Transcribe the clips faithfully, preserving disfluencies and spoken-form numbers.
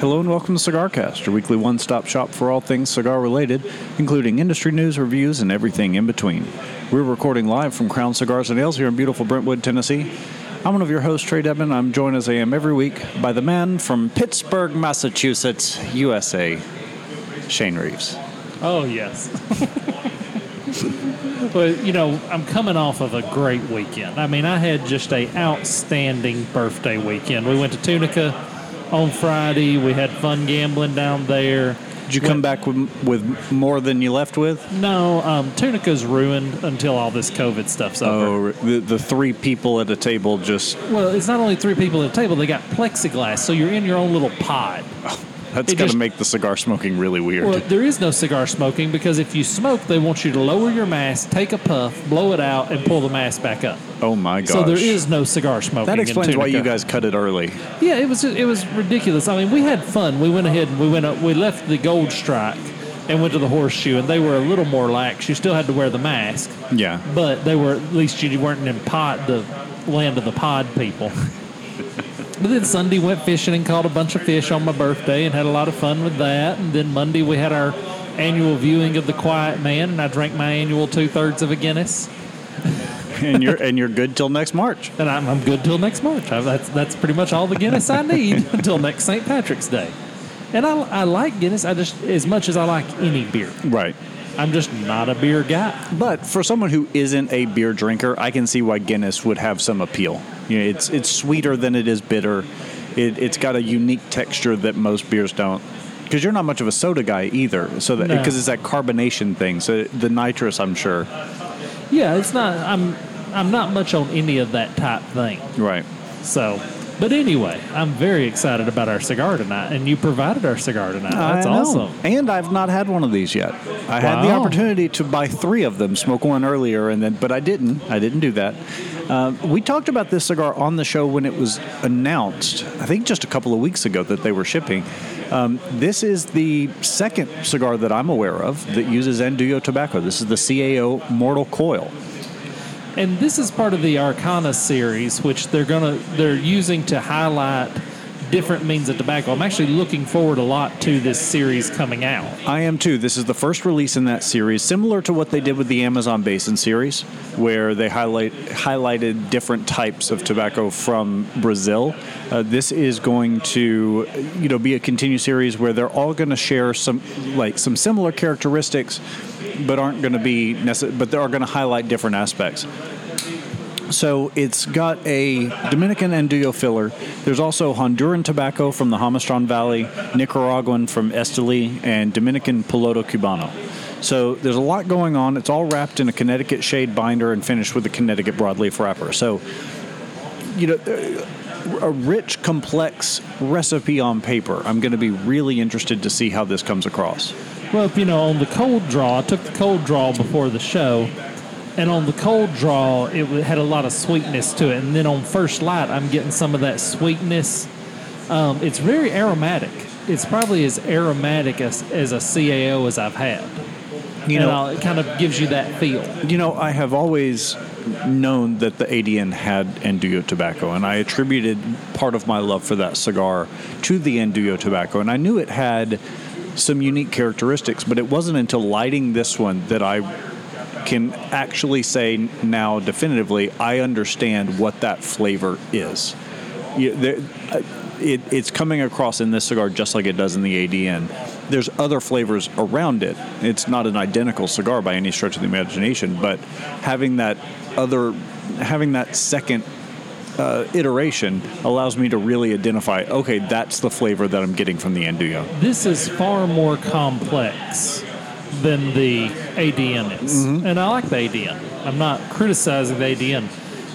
Hello and welcome to CigarCast, your weekly one-stop shop for all things cigar-related, including industry news, reviews, and everything in between. We're recording live from Crown Cigars and Ales here in beautiful Brentwood, Tennessee. I'm one of your hosts, Trey Devin. I'm joined, as I am every week, by the man from Pittsburgh, Massachusetts, U S A, Shane Reeves. Oh, yes. Well, you know, I'm coming off of a great weekend. I mean, I had just a outstanding birthday weekend. We went to Tunica on Friday. We had fun gambling down there. Did you come Went, back with, with more than you left with? No, um, Tunica's ruined until all this COVID stuff's over. Oh, the, the three people at a table just... Well, it's not only three people at a table. They got plexiglass, so you're in your own little pod. Oh, that's going to make the cigar smoking really weird. Well, there is no cigar smoking because if you smoke, they want you to lower your mask, take a puff, blow it out, and pull the mask back up. Oh, my gosh. So there is no cigar smoking. That explains why you guys cut it early. Yeah, it was it was ridiculous. I mean, we had fun. We went ahead and we went up, we left the Gold Strike and went to the Horseshoe, and they were a little more lax. You still had to wear the mask. Yeah. But they were, at least you weren't in pod, the land of the pod people. But then Sunday went fishing and caught a bunch of fish on my birthday and had a lot of fun with that. And then Monday we had our annual viewing of the Quiet Man, and I drank my annual two-thirds of a Guinness. And you're and you're good till next March. And I'm I'm good till next March. I, that's that's pretty much all the Guinness I need until next Saint Patrick's Day. And I I like Guinness. I just as much as I like any beer. Right. I'm just not a beer guy. But for someone who isn't a beer drinker, I can see why Guinness would have some appeal. You know, it's it's sweeter than it is bitter. It it's got a unique texture that most beers don't. Because you're not much of a soda guy either. So that because no. It's that carbonation thing. So the nitrous, I'm sure. Yeah, it's not. I'm. I'm not much on any of that type thing. Right. So, but anyway, I'm very excited about our cigar tonight, and you provided our cigar tonight. That's I know. Awesome. And I've not had one of these yet. I wow. had the opportunity to buy three of them, smoke one earlier, and then, but I didn't. I didn't do that. Uh, we talked about this cigar on the show when it was announced, I think just a couple of weeks ago that they were shipping. Um, this is the second cigar that I'm aware of that uses Andullo tobacco. This is the C A O Mortal Coil. And this is part of the Arcana series, which they're gonna they're using to highlight different means of tobacco. I'm actually looking forward a lot to this series coming out. I am too. This is the first release in that series, similar to what they did with the Amazon Basin series, where they highlight highlighted different types of tobacco from Brazil. Uh, this is going to, you know, be a continued series where they're all going to share some like some similar characteristics, but aren't going to be necessary. But they are going to highlight different aspects. So it's got a Dominican Andullo filler. There's also Honduran tobacco from the Jamastran Valley, Nicaraguan from Esteli, and Dominican Piloto Cubano. So there's a lot going on. It's all wrapped in a Connecticut shade binder and finished with a Connecticut broadleaf wrapper. So, you know, a rich, complex recipe on paper. I'm going to be really interested to see how this comes across. Well, you know, on the cold draw, I took the cold draw before the show. And on the cold draw, it had a lot of sweetness to it. And then on first light, I'm getting some of that sweetness. Um, it's very aromatic. It's probably as aromatic as, as a C A O as I've had. You and know, I'll, it kind of gives you that feel. You know, I have always known that the A D N had Andullo tobacco, and I attributed part of my love for that cigar to the Andullo tobacco. And I knew it had some unique characteristics, but it wasn't until lighting this one that I can actually say now definitively, I understand what that flavor is. You, there, it, it's coming across in this cigar just like it does in the A D N. There's other flavors around it. It's not an identical cigar by any stretch of the imagination, but having that other, having that second uh, iteration allows me to really identify, okay, that's the flavor that I'm getting from the Andullo. This is far more complex than the A D N is. Mm-hmm. And I like the A D N. I'm not criticizing the A D N,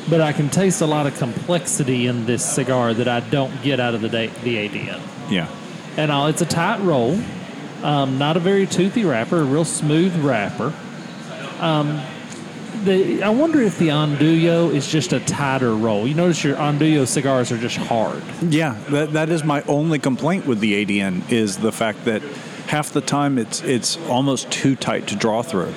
but I can taste a lot of complexity in this cigar that I don't get out of the da- the A D N. Yeah. And I'll, it's a tight roll, um, not a very toothy wrapper, a real smooth wrapper. Um, the, I wonder if the Andullo is just a tighter roll. You notice your Andullo cigars are just hard. Yeah, that that is my only complaint with the A D N is the fact that half the time, it's it's almost too tight to draw through.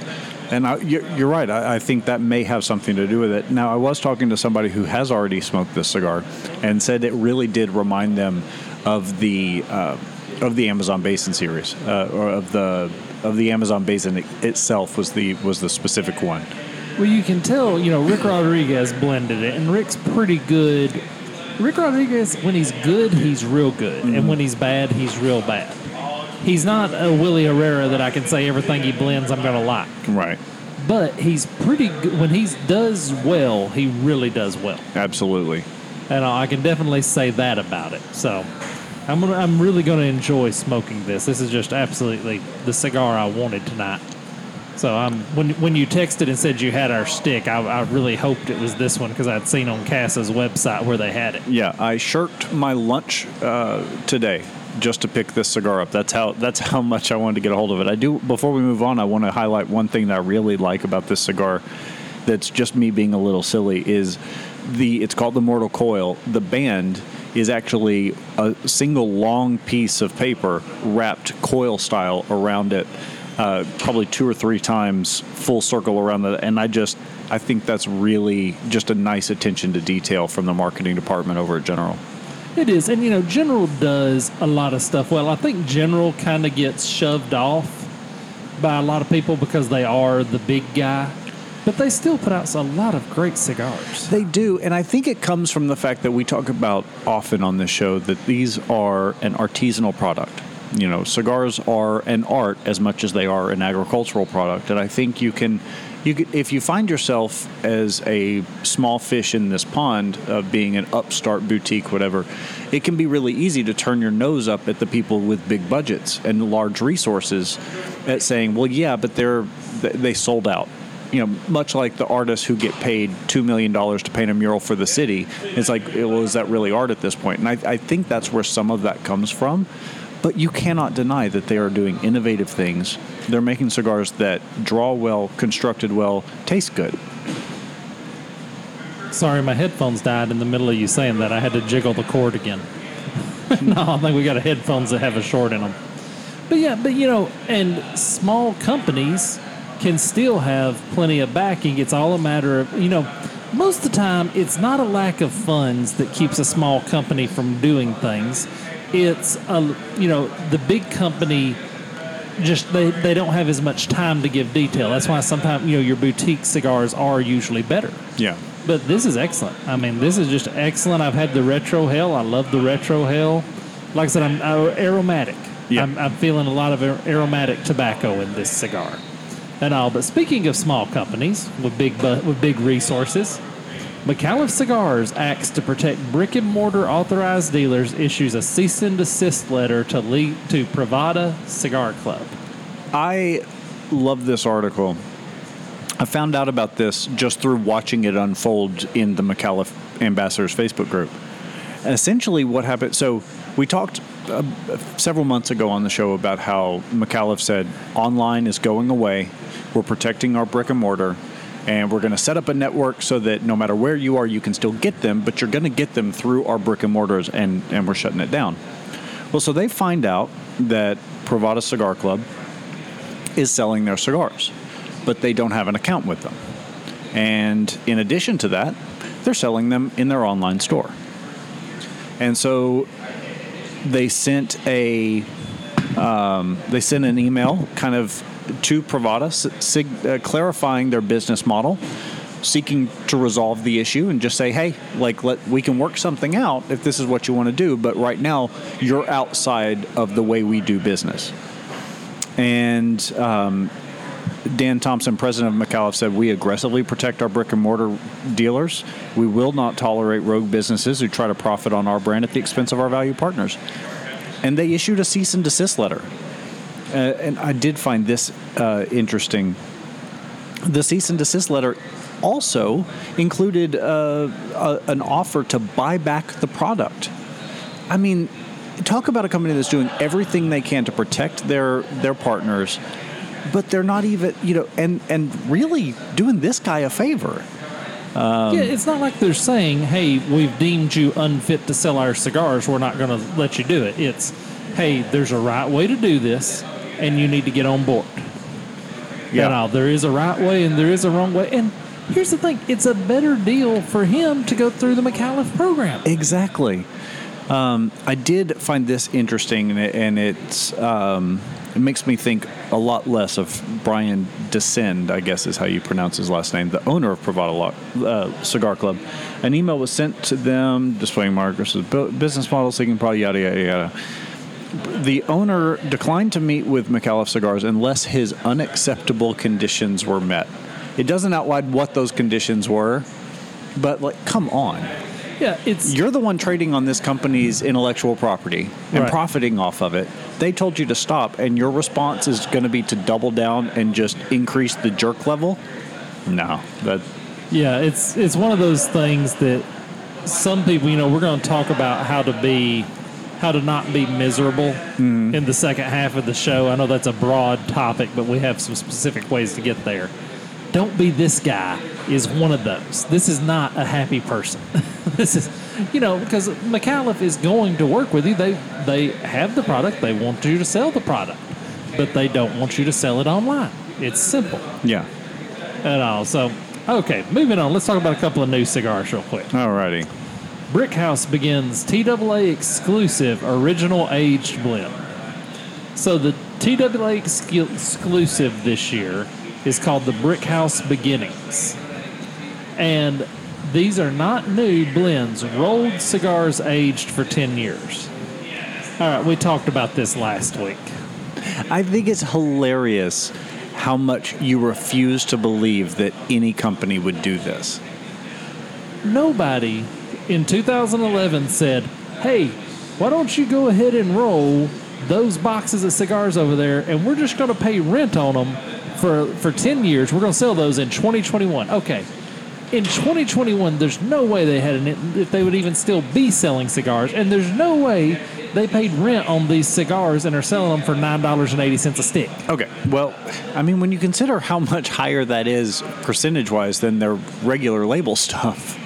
And I, you're, you're right. I, I think that may have something to do with it. Now, I was talking to somebody who has already smoked this cigar and said it really did remind them of the uh, of the Amazon Basin series, uh, or of the of the Amazon Basin itself was the was the specific one. Well, you can tell, you know, Rick Rodriguez blended it, and Rick's pretty good. Rick Rodriguez, when he's good, he's real good, mm-hmm. and when he's bad, he's real bad. He's not a Willie Herrera that I can say everything he blends I'm going to like. Right. But he's pretty good. When he does well, he really does well. Absolutely. And I can definitely say that about it. So I'm gonna, I'm really going to enjoy smoking this. This is just absolutely the cigar I wanted tonight. So um, when when you texted and said you had our stick, I, I really hoped it was this one because I'd seen on Cass's website where they had it. Yeah, I shirked my lunch uh, today just to pick this cigar up. That's how that's how much I wanted to get a hold of it. I do. Before we move on, I want to highlight one thing that I really like about this cigar. That's just me being a little silly. Is the it's called the Mortal Coil. The band is actually a single long piece of paper wrapped coil style around it. Uh, probably two or three times full circle around the, and I just, I think that's really just a nice attention to detail from the marketing department over at General. It is, and you know, General does a lot of stuff well. I think General kind of gets shoved off by a lot of people because they are the big guy, but they still put out a lot of great cigars. They do, and I think it comes from the fact that we talk about often on this show that these are an artisanal product. You know, cigars are an art as much as they are an agricultural product. And I think you can, you can, if you find yourself as a small fish in this pond of being an upstart boutique, whatever, it can be really easy to turn your nose up at the people with big budgets and large resources at saying, well, yeah, but they're, they sold out. You know, much like the artists who get paid two million dollars to paint a mural for the city. It's like, well, is that really art at this point? And I, I think that's where some of that comes from. But you cannot deny that they are doing innovative things. They're making cigars that draw well, constructed well, taste good. Sorry, my headphones died in the middle of you saying that. I had to jiggle the cord again. No, I think we got headphones that have a short in them. But yeah, but you know, and small companies can still have plenty of backing. It's all a matter of, you know, most of the time it's not a lack of funds that keeps a small company from doing things. It's, a, you know, the big company, just they, they don't have as much time to give detail. That's why sometimes, you know, your boutique cigars are usually better. Yeah. But this is excellent. I mean, this is just excellent. I've had the Retro Hell. I love the Retro Hell. Like I said, I'm I, aromatic. Yeah. I'm, I'm feeling a lot of aromatic tobacco in this cigar and all. But speaking of small companies with big bu- with big resources, Micallef Cigars acts to protect brick-and-mortar authorized dealers, issues a cease-and-desist letter to lead to Provada Cigar Club. I love this article. I found out about this just through watching it unfold in the Micallef Ambassadors Facebook group. Essentially what happened, so we talked uh, several months ago on the show about how Micallef said, online is going away, we're protecting our brick-and-mortar, and we're going to set up a network so that no matter where you are, you can still get them, but you're going to get them through our brick and mortars, and, and we're shutting it down. Well, so they find out that Provada Cigar Club is selling their cigars, but they don't have an account with them. And in addition to that, they're selling them in their online store. And so they sent a um, they sent an email kind of to Provada, sig- uh, clarifying their business model, seeking to resolve the issue and just say, hey, like, let we can work something out if this is what you want to do, but right now you're outside of the way we do business. And um, Dan Thompson, president of Micallef, said, we aggressively protect our brick-and-mortar dealers. We will not tolerate rogue businesses who try to profit on our brand at the expense of our value partners. And they issued a cease and desist letter. Uh, and I did find this uh, interesting. The cease and desist letter also included uh, a, an offer to buy back the product. I mean, talk about a company that's doing everything they can to protect their their partners, but they're not even, you know, and, and really doing this guy a favor. Um, yeah, it's not like they're saying, hey, we've deemed you unfit to sell our cigars. We're not going to let you do it. It's, hey, there's a right way to do this, and you need to get on board. Yeah. And all, there is a right way and there is a wrong way. And here's the thing. It's a better deal for him to go through the Micallef program. Exactly. Um, I did find this interesting, and, it, and it's um, it makes me think a lot less of Brian Desend, I guess is how you pronounce his last name, the owner of Provada uh, Cigar Club. An email was sent to them displaying Marcus's business model, seeking probably yada, yada, yada. The owner declined to meet with Micallef Cigars unless his unacceptable conditions were met. It doesn't outline what those conditions were, but, like, come on. Yeah, it's... You're the one trading on this company's intellectual property and right. profiting off of it. They told you to stop, and your response is going to be to double down and just increase the jerk level? No. That... Yeah, it's it's one of those things that some people, you know, we're going to talk about how to be... how to not be miserable mm. in the second half of the show. I know that's a broad topic, but we have some specific ways to get there. Don't be this guy is one of those. This is not a happy person. This is, you know, because Micallef is going to work with you. They they have the product. They want you to sell the product, but they don't want you to sell it online. It's simple. Yeah. At all. So, okay, moving on. Let's talk about a couple of new cigars real quick. All righty. Brickhouse begins T A A exclusive original aged blend. So the T A A ex- exclusive this year is called the Brickhouse Beginnings. And these are not new blends, rolled cigars aged for ten years. All right, we talked about this last week. I think it's hilarious how much you refuse to believe that any company would do this. Nobody... in two thousand eleven said, hey, why don't you go ahead and roll those boxes of cigars over there, and we're just going to pay rent on them for, for ten years. We're going to sell those in twenty twenty-one. Okay. In twenty twenty-one, there's no way they had an, if they would even still be selling cigars, and there's no way they paid rent on these cigars and are selling them for nine dollars and eighty cents a stick. Okay. Well, I mean, when you consider how much higher that is percentage-wise than their regular label stuff...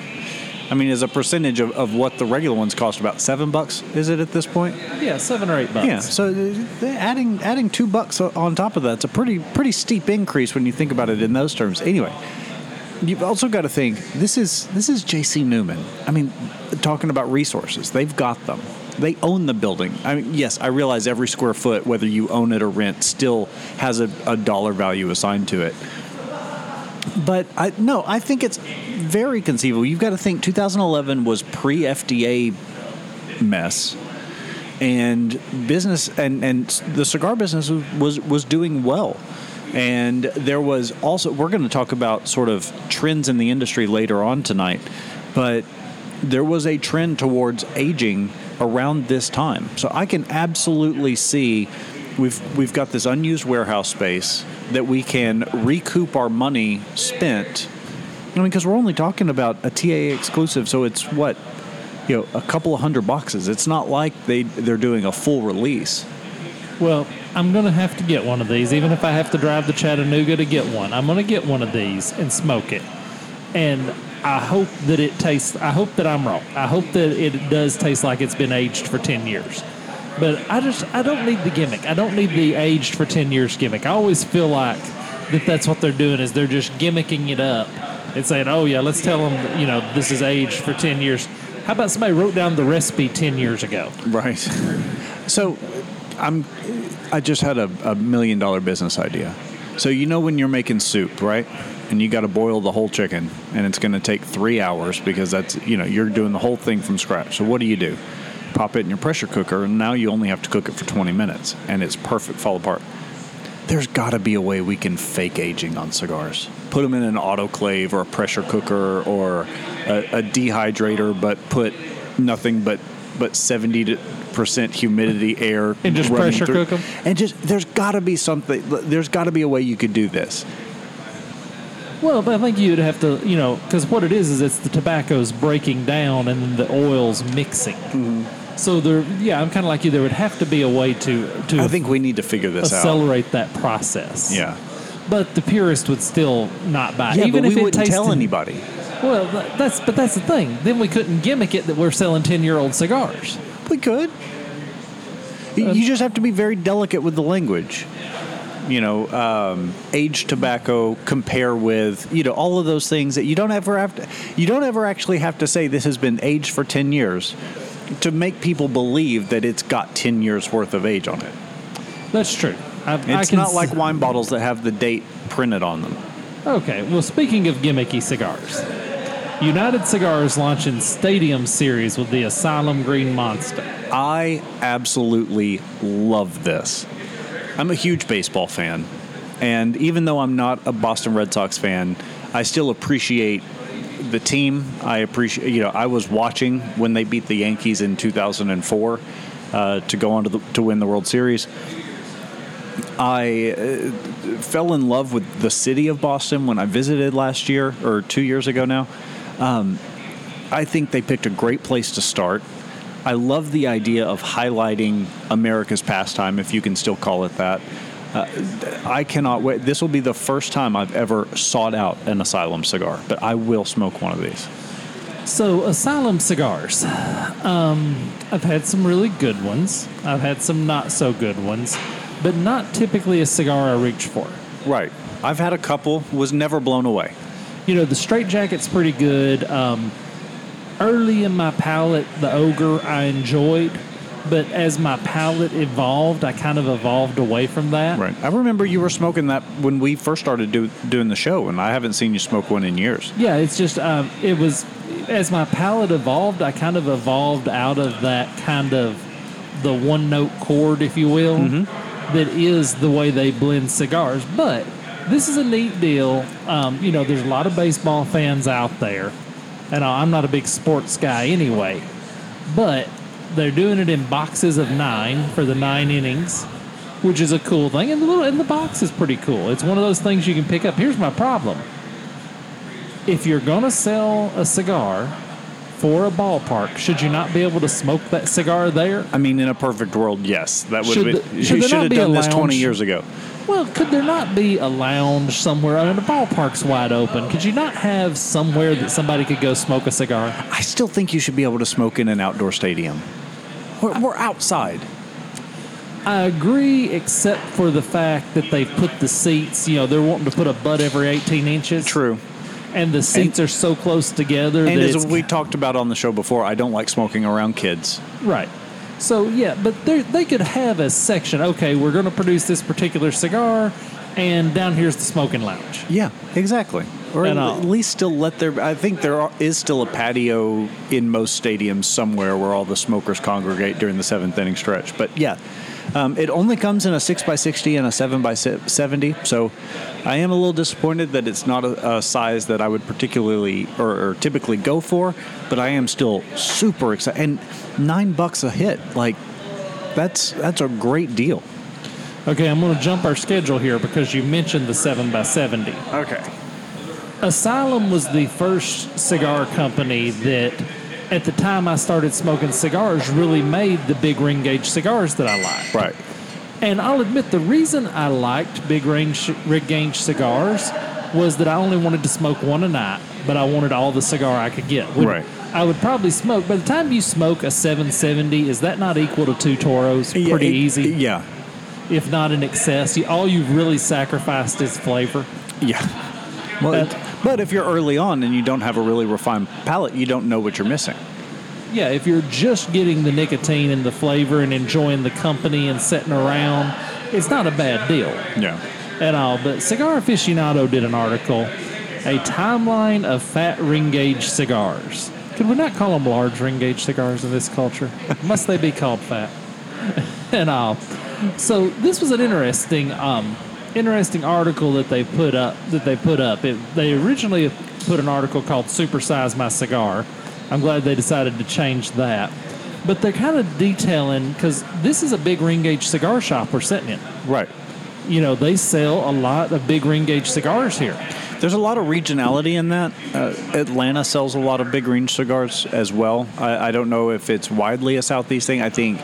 I mean, as a percentage of, of what the regular ones cost, about seven bucks, is it at this point? Yeah, seven or eight bucks. Yeah, so adding adding two bucks on top of that's a pretty pretty steep increase when you think about it in those terms. Anyway, you've also got to think this is this is J C Newman. I mean, talking about resources, they've got them. They own the building. I mean, yes, I realize every square foot, whether you own it or rent, still has a, a dollar value assigned to it. But I no, I think it's very conceivable. You've got to think two thousand eleven was pre-F D A mess, and business and, and the cigar business was was doing well. And there was also, we're going to talk about sort of trends in the industry later on tonight, but there was a trend towards aging around this time. So I can absolutely see we've we've got this unused warehouse space that we can recoup our money spent. I mean, because we're only talking about a T A A exclusive, so it's what, you know, a couple of hundred boxes. It's not like they they're doing a full release. Well, I'm gonna have to get one of these, even if I have to drive to Chattanooga to get one. I'm gonna get one of these and smoke it, and I hope that it tastes. I hope that I'm wrong. I hope that it does taste like it's been aged for ten years. But I just, I don't need the gimmick. I don't need the aged for ten years gimmick. I always feel like that that's what they're doing is they're just gimmicking it up and saying, oh, yeah, let's tell them, that, you know, this is aged for ten years. How about somebody wrote down the recipe ten years ago? Right. So I'm, I just had a, a million-dollar business idea. So you know when you're making soup, right? And you got to boil the whole chicken, and it's going to take three hours because that's, you know, you're doing the whole thing from scratch. So what do you do? Pop it in your pressure cooker, and now you only have to cook it for twenty minutes, and it's perfect fall apart. There's got to be a way we can fake aging on cigars. Put them in an autoclave or a pressure cooker or a, a dehydrator, but put nothing but, but seventy percent humidity air. And just pressure through. Cook them? And just, there's got to be something, there's got to be a way you could do this. Well, but I think you'd have to, you know, because what it is is it's the tobacco's breaking down and then the oil's mixing. Mm-hmm. So there, yeah, I'm kind of like you. There would have to be a way to, to I think we need to figure this accelerate out. Accelerate that process. Yeah. But the purist would still not buy it. Yeah, even but if we it wouldn't tell anybody. Well, that's but that's the thing. Then we couldn't gimmick it that we're selling ten-year-old cigars. We could. Uh, you just have to be very delicate with the language. You know, um, aged tobacco compare with, you know, all of those things that you don't ever have to, you don't ever actually have to say this has been aged for ten years. to make people believe that it's got ten years worth of age on it. That's true. I've, it's I not like s- wine bottles that have the date printed on them. Okay, well, speaking of gimmicky cigars, United Cigars launching Stadium Series with the Asylum Green Monster. I absolutely love this. I'm a huge baseball fan, and even though I'm not a Boston Red Sox fan, I still appreciate the team. I appreciate, you know, I was watching when they beat the Yankees in two thousand four uh, to go on to, the, to win the World Series. I uh, fell in love with the city of Boston when I visited last year, or two years ago now. Um, I think they picked a great place to start. I love the idea of highlighting America's pastime, if you can still call it that. Uh, I cannot wait. This will be the first time I've ever sought out an Asylum cigar, but I will smoke one of these. So, Asylum cigars. Um, I've had some really good ones. I've had some not so good ones, but not typically a cigar I reach for. Right. I've had a couple, was never blown away. You know, the Straight Jacket's pretty good. Um, early in my palate, the Ogre I enjoyed, but as my palate evolved, I kind of evolved away from that. Right. I remember you were smoking that when we first started do, doing the show, and I haven't seen you smoke one in years. Yeah, it's just, um, it was, as my palate evolved, I kind of evolved out of that kind of the one-note chord, if you will. Mm-hmm. That is the way they blend cigars. But this is a neat deal. Um, you know, there's a lot of baseball fans out there, and I'm not a big sports guy anyway, but they're doing it in boxes of nine for the nine innings, which is a cool thing. And the little in the box is pretty cool. It's one of those things you can pick up. Here's my problem. If you're going to sell a cigar for a ballpark, should you not be able to smoke that cigar there? I mean, in a perfect world, yes. That would be. You should have done this twenty years ago. Well, could there not be a lounge somewhere? I mean, the ballpark's wide open. Could you not have somewhere that somebody could go smoke a cigar? I still think you should be able to smoke in an outdoor stadium. We're, we're outside. I agree, except for the fact that they've put the seats, you know, they're wanting to put a butt every eighteen inches. True. And the seats and, are so close together. And that as we talked about on the show before, I don't like smoking around kids. Right. So, yeah, but they could have a section. Okay, we're going to produce this particular cigar, and down here's the smoking lounge. Yeah, exactly. Or at, at least still let there... I think there are, is still a patio in most stadiums somewhere where all the smokers congregate during the seventh inning stretch. But, yeah, um, it only comes in a six by sixty and a seven by seventy, so... I am a little disappointed that it's not a, a size that I would particularly or, or typically go for, but I am still super excited. And nine bucks a hit, like, that's that's a great deal. Okay, I'm going to jump our schedule here because you mentioned the seven by seventy. Okay. Asylum was the first cigar company that, at the time I started smoking cigars, really made the big ring gauge cigars that I like. Right. And I'll admit, the reason I liked big ring rig gauge cigars was that I only wanted to smoke one a night, but I wanted all the cigar I could get. Would, right. I would probably smoke. By the time you smoke a seven seventy, is that not equal to two Toros? Pretty yeah, it, easy. Yeah. If not in excess. All you've really sacrificed is flavor. Yeah. Well, uh, it, but if you're early on and you don't have a really refined palate, you don't know what you're missing. Yeah, if you're just getting the nicotine and the flavor and enjoying the company and sitting around, it's not a bad deal. Yeah. At all. But Cigar Aficionado did an article, a timeline of fat ring gauge cigars. Could we not call them large ring gauge cigars in this culture? Must they be called fat? And all. So this was an interesting, um, interesting article that they put up. That they put up. It, they originally put an article called "Supersize My Cigar." I'm glad they decided to change that. But they're kind of detailing, because this is a big ring gauge cigar shop we're sitting in. Right. You know, they sell a lot of big ring gauge cigars here. There's a lot of regionality in that. Uh, Atlanta sells a lot of big range cigars as well. I, I don't know if it's widely a Southeast thing. I think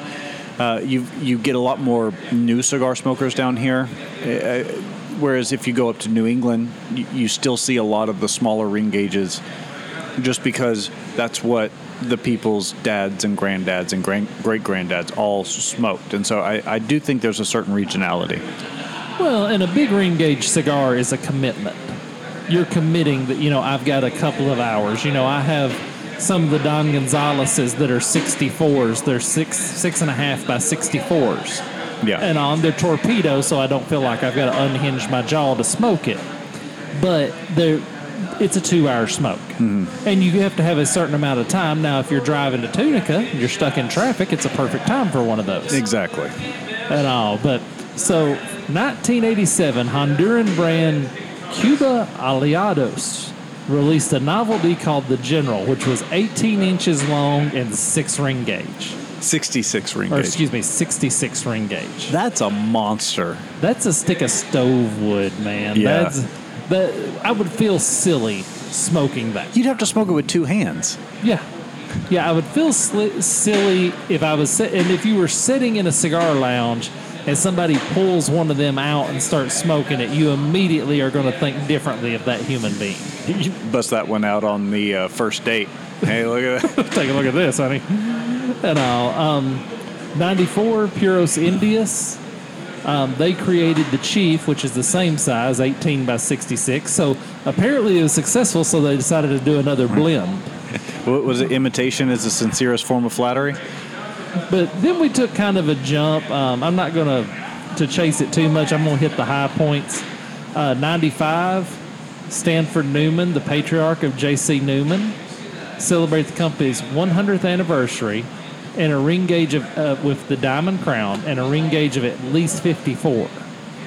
uh, you you get a lot more new cigar smokers down here. Uh, whereas if you go up to New England, you, you still see a lot of the smaller ring gauges, just because that's what the people's dads and granddads and grand, great-granddads all smoked. And so I, I do think there's a certain regionality. Well, and a big ring gauge cigar is a commitment. You're committing that, you know, I've got a couple of hours. You know, I have some of the Don Gonzalez's that are sixty-fours. They're six, six and a half by sixty-fours. Yeah. And on their torpedo, so I don't feel like I've got to unhinge my jaw to smoke it. But they're, it's a two-hour smoke. Mm-hmm. And you have to have a certain amount of time. Now, if you're driving to Tunica and you're stuck in traffic, it's a perfect time for one of those. Exactly. At all. But so nineteen eighty-seven, Honduran brand Cuba Aliados released a novelty called the General, which was eighteen inches long and six-ring gauge. sixty-six ring or, gauge. Excuse me, sixty-six ring gauge. That's a monster. That's a stick of stove wood, man. Yeah. That's, that, I would feel silly smoking that. You'd have to smoke it with two hands. Yeah. Yeah, I would feel sli- silly if I was sit- and if you were sitting in a cigar lounge and somebody pulls one of them out and starts smoking it, you immediately are going to think differently of that human being. You bust that one out on the uh, first date. Hey, look at that. Take a look at this, honey. And all. Um, ninety-four, Puros Indias. Um, they created the Chief, which is the same size, eighteen by sixty-six. So apparently it was successful, so they decided to do another blend. What was it? Imitation is the sincerest form of flattery? But then we took kind of a jump. Um, I'm not going to to chase it too much. I'm going to hit the high points. Uh, ninety-five, Stanford Newman, the patriarch of J C. Newman, celebrates the company's one hundredth anniversary and a ring gauge of, uh, with the diamond crown and a ring gauge of at least fifty-four.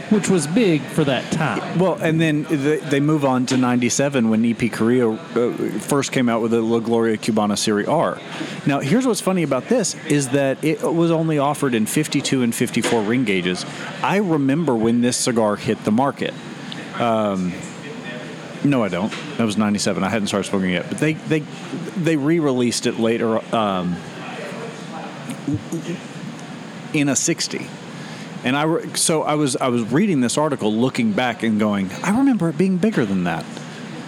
Which was big for that time. Well, and then they move on to ninety-seven when E P Carrillo first came out with the La Gloria Cubana Serie R. Now, here's what's funny about this is that it was only offered in fifty-two and fifty-four ring gauges. I remember when this cigar hit the market. Um, no, I don't. That was ninety-seven. I hadn't started smoking yet. But they they, they re-released it later um, in a sixty. And I re- so I was I was reading this article, looking back and going, I remember it being bigger than that.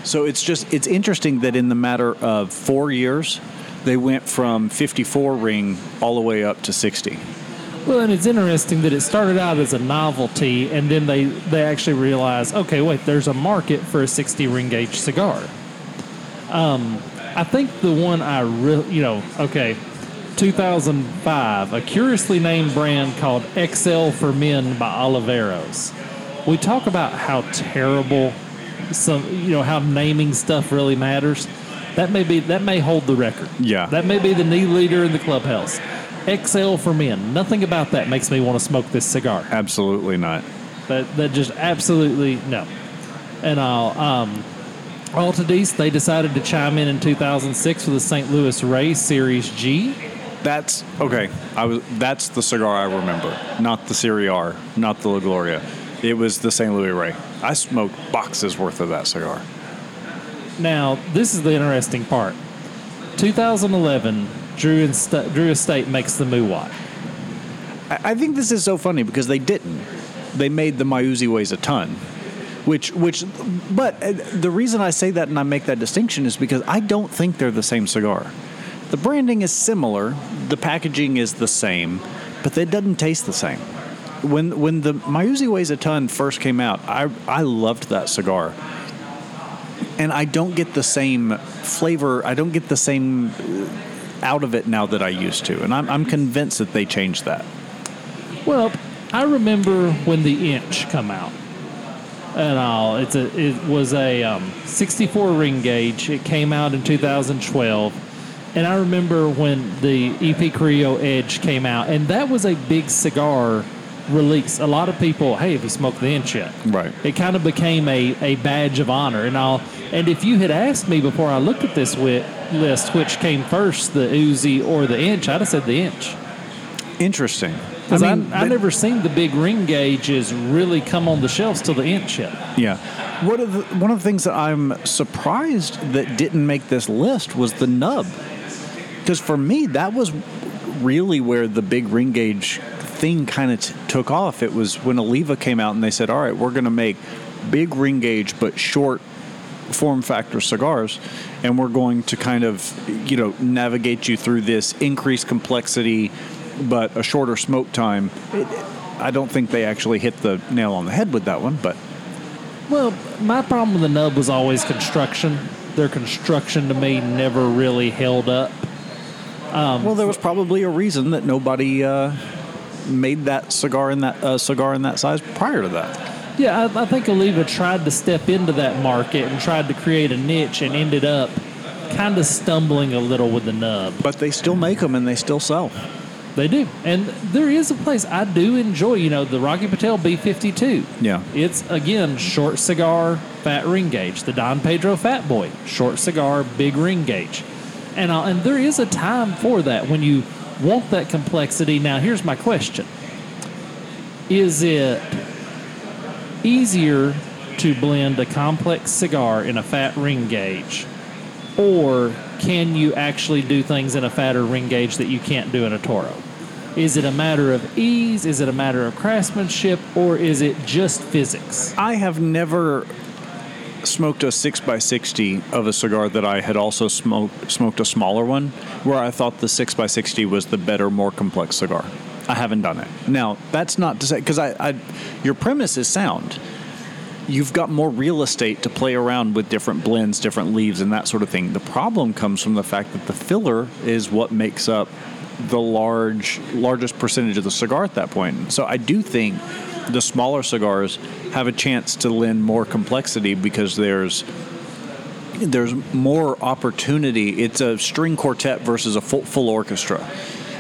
So it's just it's interesting that in the matter of four years, they went from fifty-four ring all the way up to sixty. Well, and it's interesting that it started out as a novelty, and then they, they actually realized, okay, wait, there's a market for a sixty ring gauge cigar. Um, I think the one I really, you know, okay. two thousand five, a curiously named brand called X L for Men by Oliveros. We talk about how terrible some, you know, how naming stuff really matters. That may be, that may hold the record. Yeah. That may be the knee leader in the clubhouse. X L for Men. Nothing about that makes me want to smoke this cigar. Absolutely not. That that just absolutely no. And I'll um Altadis, they decided to chime in in two thousand six with the Saint Louis Ray Series G. That's okay. I was that's the cigar I remember, not the Serie R, not the La Gloria. It was the Saint Louis Ray. I smoked boxes worth of that cigar. Now, this is the interesting part. two thousand eleven, Drew and St- Drew Estate makes the Muwat. I, I think this is so funny because they didn't. They made the My Uzi Weighs a Ton. Which, which, but the reason I say that and I make that distinction is because I don't think they're the same cigar. The branding is similar, the packaging is the same, but it doesn't taste the same. When when the My Uzi Weighs a Ton first came out, I I loved that cigar, and I don't get the same flavor. I don't get the same out of it now that I used to, and I'm I'm convinced that they changed that. Well, I remember when the Inch came out. And all, it's a, it was a um, sixty-four ring gauge. It came out in two thousand twelve. And I remember when the E P Carrillo Edge came out, and that was a big cigar release. A lot of people, hey, have you smoked the Inch yet? Right. It kind of became a, a badge of honor and all. And if you had asked me before I looked at this wit- list, which came first, the Uzi or the Inch, I'd have said the Inch. Interesting. Because I mean, I've never seen the big ring gauges really come on the shelves till the Inch yet. Yeah. What are the, one of the things that I'm surprised that didn't make this list was the Nub. Because for me, that was really where the big ring gauge thing kind of t- took off. It was when Oliva came out and they said, all right, we're going to make big ring gauge but short form factor cigars, and we're going to kind of, you know, navigate you through this increased complexity but a shorter smoke time. It, I don't think they actually hit the nail on the head with that one, but... Well, my problem with the Nub was always construction. their construction to me never really held up. Um, well, there was probably a reason that nobody uh, made that cigar in that uh, cigar in that size prior to that. Yeah, I, I think Oliva tried to step into that market and tried to create a niche and ended up kind of stumbling a little with the nub. But they still make them and they still sell. They do. And there is a place I do enjoy, you know, the Rocky Patel B fifty-two. Yeah. It's, again, short cigar, fat ring gauge. The Don Pedro Fat Boy, short cigar, big ring gauge. And I'll, and there is a time for that when you want that complexity. Now, here's my question. Is it easier to blend a complex cigar in a fat ring gauge, or can you actually do things in a fatter ring gauge that you can't do in a Toro? Is it a matter of ease? Is it a matter of craftsmanship? Or is it just physics? I have never smoked a six by sixty of a cigar that I had also smoked, smoked a smaller one, where I thought the six by sixty was the better, more complex cigar. I haven't done it. Now, that's not to say, because I, I, your premise is sound. You've got more real estate to play around with different blends, different leaves, and that sort of thing. The problem comes from the fact that the filler is what makes up the large, largest percentage of the cigar at that point. So I do think the smaller cigars have a chance to lend more complexity because there's there's more opportunity. It's a string quartet versus a full, full orchestra.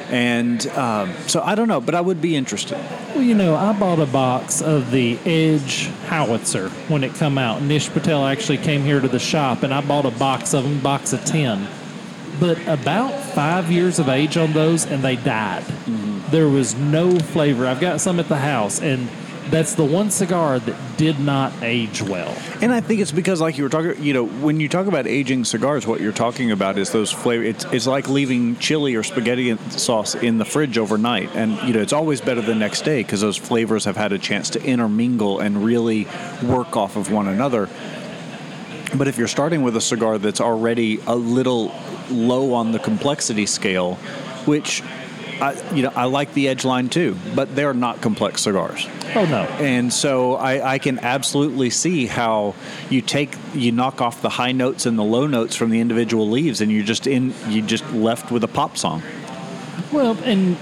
And um, so I don't know, but I would be interested. Well, you know, I bought a box of the Edge Howitzer when it came out. Nish Patel actually came here to the shop, and I bought a box of them, box of ten. But about five years of age on those, and they died. Mm-hmm. There was no flavor. I've got some at the house, and that's the one cigar that did not age well. And I think it's because, like you were talking, you know, when you talk about aging cigars, what you're talking about is those flavor. It's, it's like leaving chili or spaghetti sauce in the fridge overnight. And, you know, it's always better the next day because those flavors have had a chance to intermingle and really work off of one another. But if you're starting with a cigar that's already a little low on the complexity scale, which... I, you know, I like the Edge line too, but they're not complex cigars. Oh no! And so I, I can absolutely see how you take, you knock off the high notes and the low notes from the individual leaves, and you're just in, you just left with a pop song. Well, and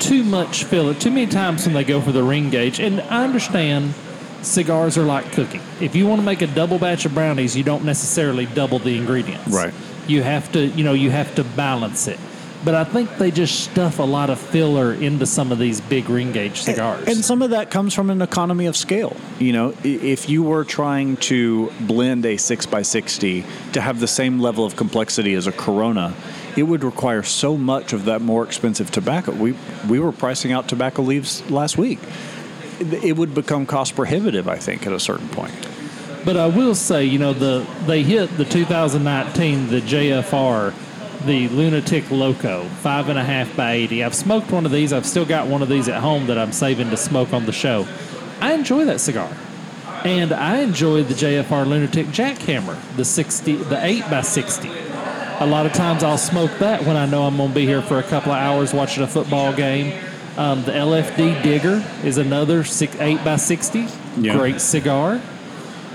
too much filler. Too many times when they go for the ring gauge, and I understand cigars are like cooking. If you want to make a double batch of brownies, you don't necessarily double the ingredients. Right. You have to, you know, you have to balance it. But I think they just stuff a lot of filler into some of these big ring gauge cigars. And, and some of that comes from an economy of scale. You know, if you were trying to blend a six by sixty to have the same level of complexity as a Corona, it would require so much of that more expensive tobacco. We we were pricing out tobacco leaves last week. It would become cost prohibitive, I think, at a certain point. But I will say, you know, the they hit the two thousand nineteen, the J F R, the Lunatic Loco, five and a half by eighty. I've smoked one of these. I've still got one of these at home that I'm saving to smoke on the show. I enjoy that cigar, and I enjoy the J F R Lunatic Jackhammer, the sixty, the eight by sixty. A lot of times I'll smoke that when I know I'm going to be here for a couple of hours watching a football game. Um, the L F D Digger is another six, eight by sixty. Yeah. Great cigar,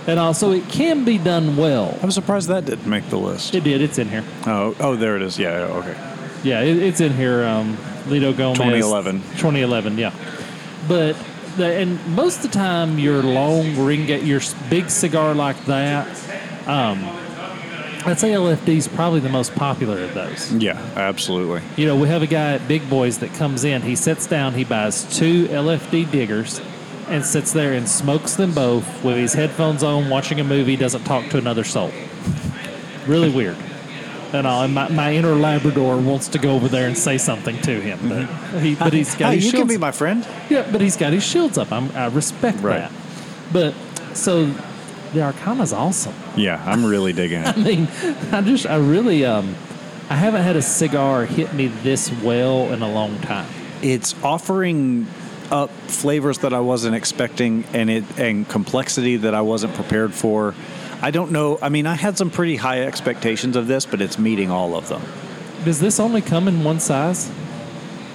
and also it can be done well. I'm surprised that didn't make the list. It did. It's in here. Oh, oh, there it is. Yeah. Okay. Yeah, it, it's in here. Um, Lito Gomez. twenty eleven. twenty eleven. Yeah. But the, and most of the time, your long ring, your big cigar like that, um, I'd say L F D is probably the most popular of those. Yeah, absolutely. You know, we have a guy at Big Boys that comes in. He sits down. He buys two L F D Diggers and sits there and smokes them both with his headphones on, watching a movie, doesn't talk to another soul. Really weird. And, all, and my, my inner Labrador wants to go over there and say something to him. But, mm-hmm. he, but he's got I, his you shields. You can be my friend. Yeah, but he's got his shields up. I'm, I respect right. that. But, so, the Arcana's awesome. Yeah, I'm really digging it. I mean, I just, I really, um, I haven't had a cigar hit me this well in a long time. It's offering up flavors that I wasn't expecting and it and complexity that I wasn't prepared for. I don't know. I mean, I had some pretty high expectations of this, but it's meeting all of them. Does this only come in one size?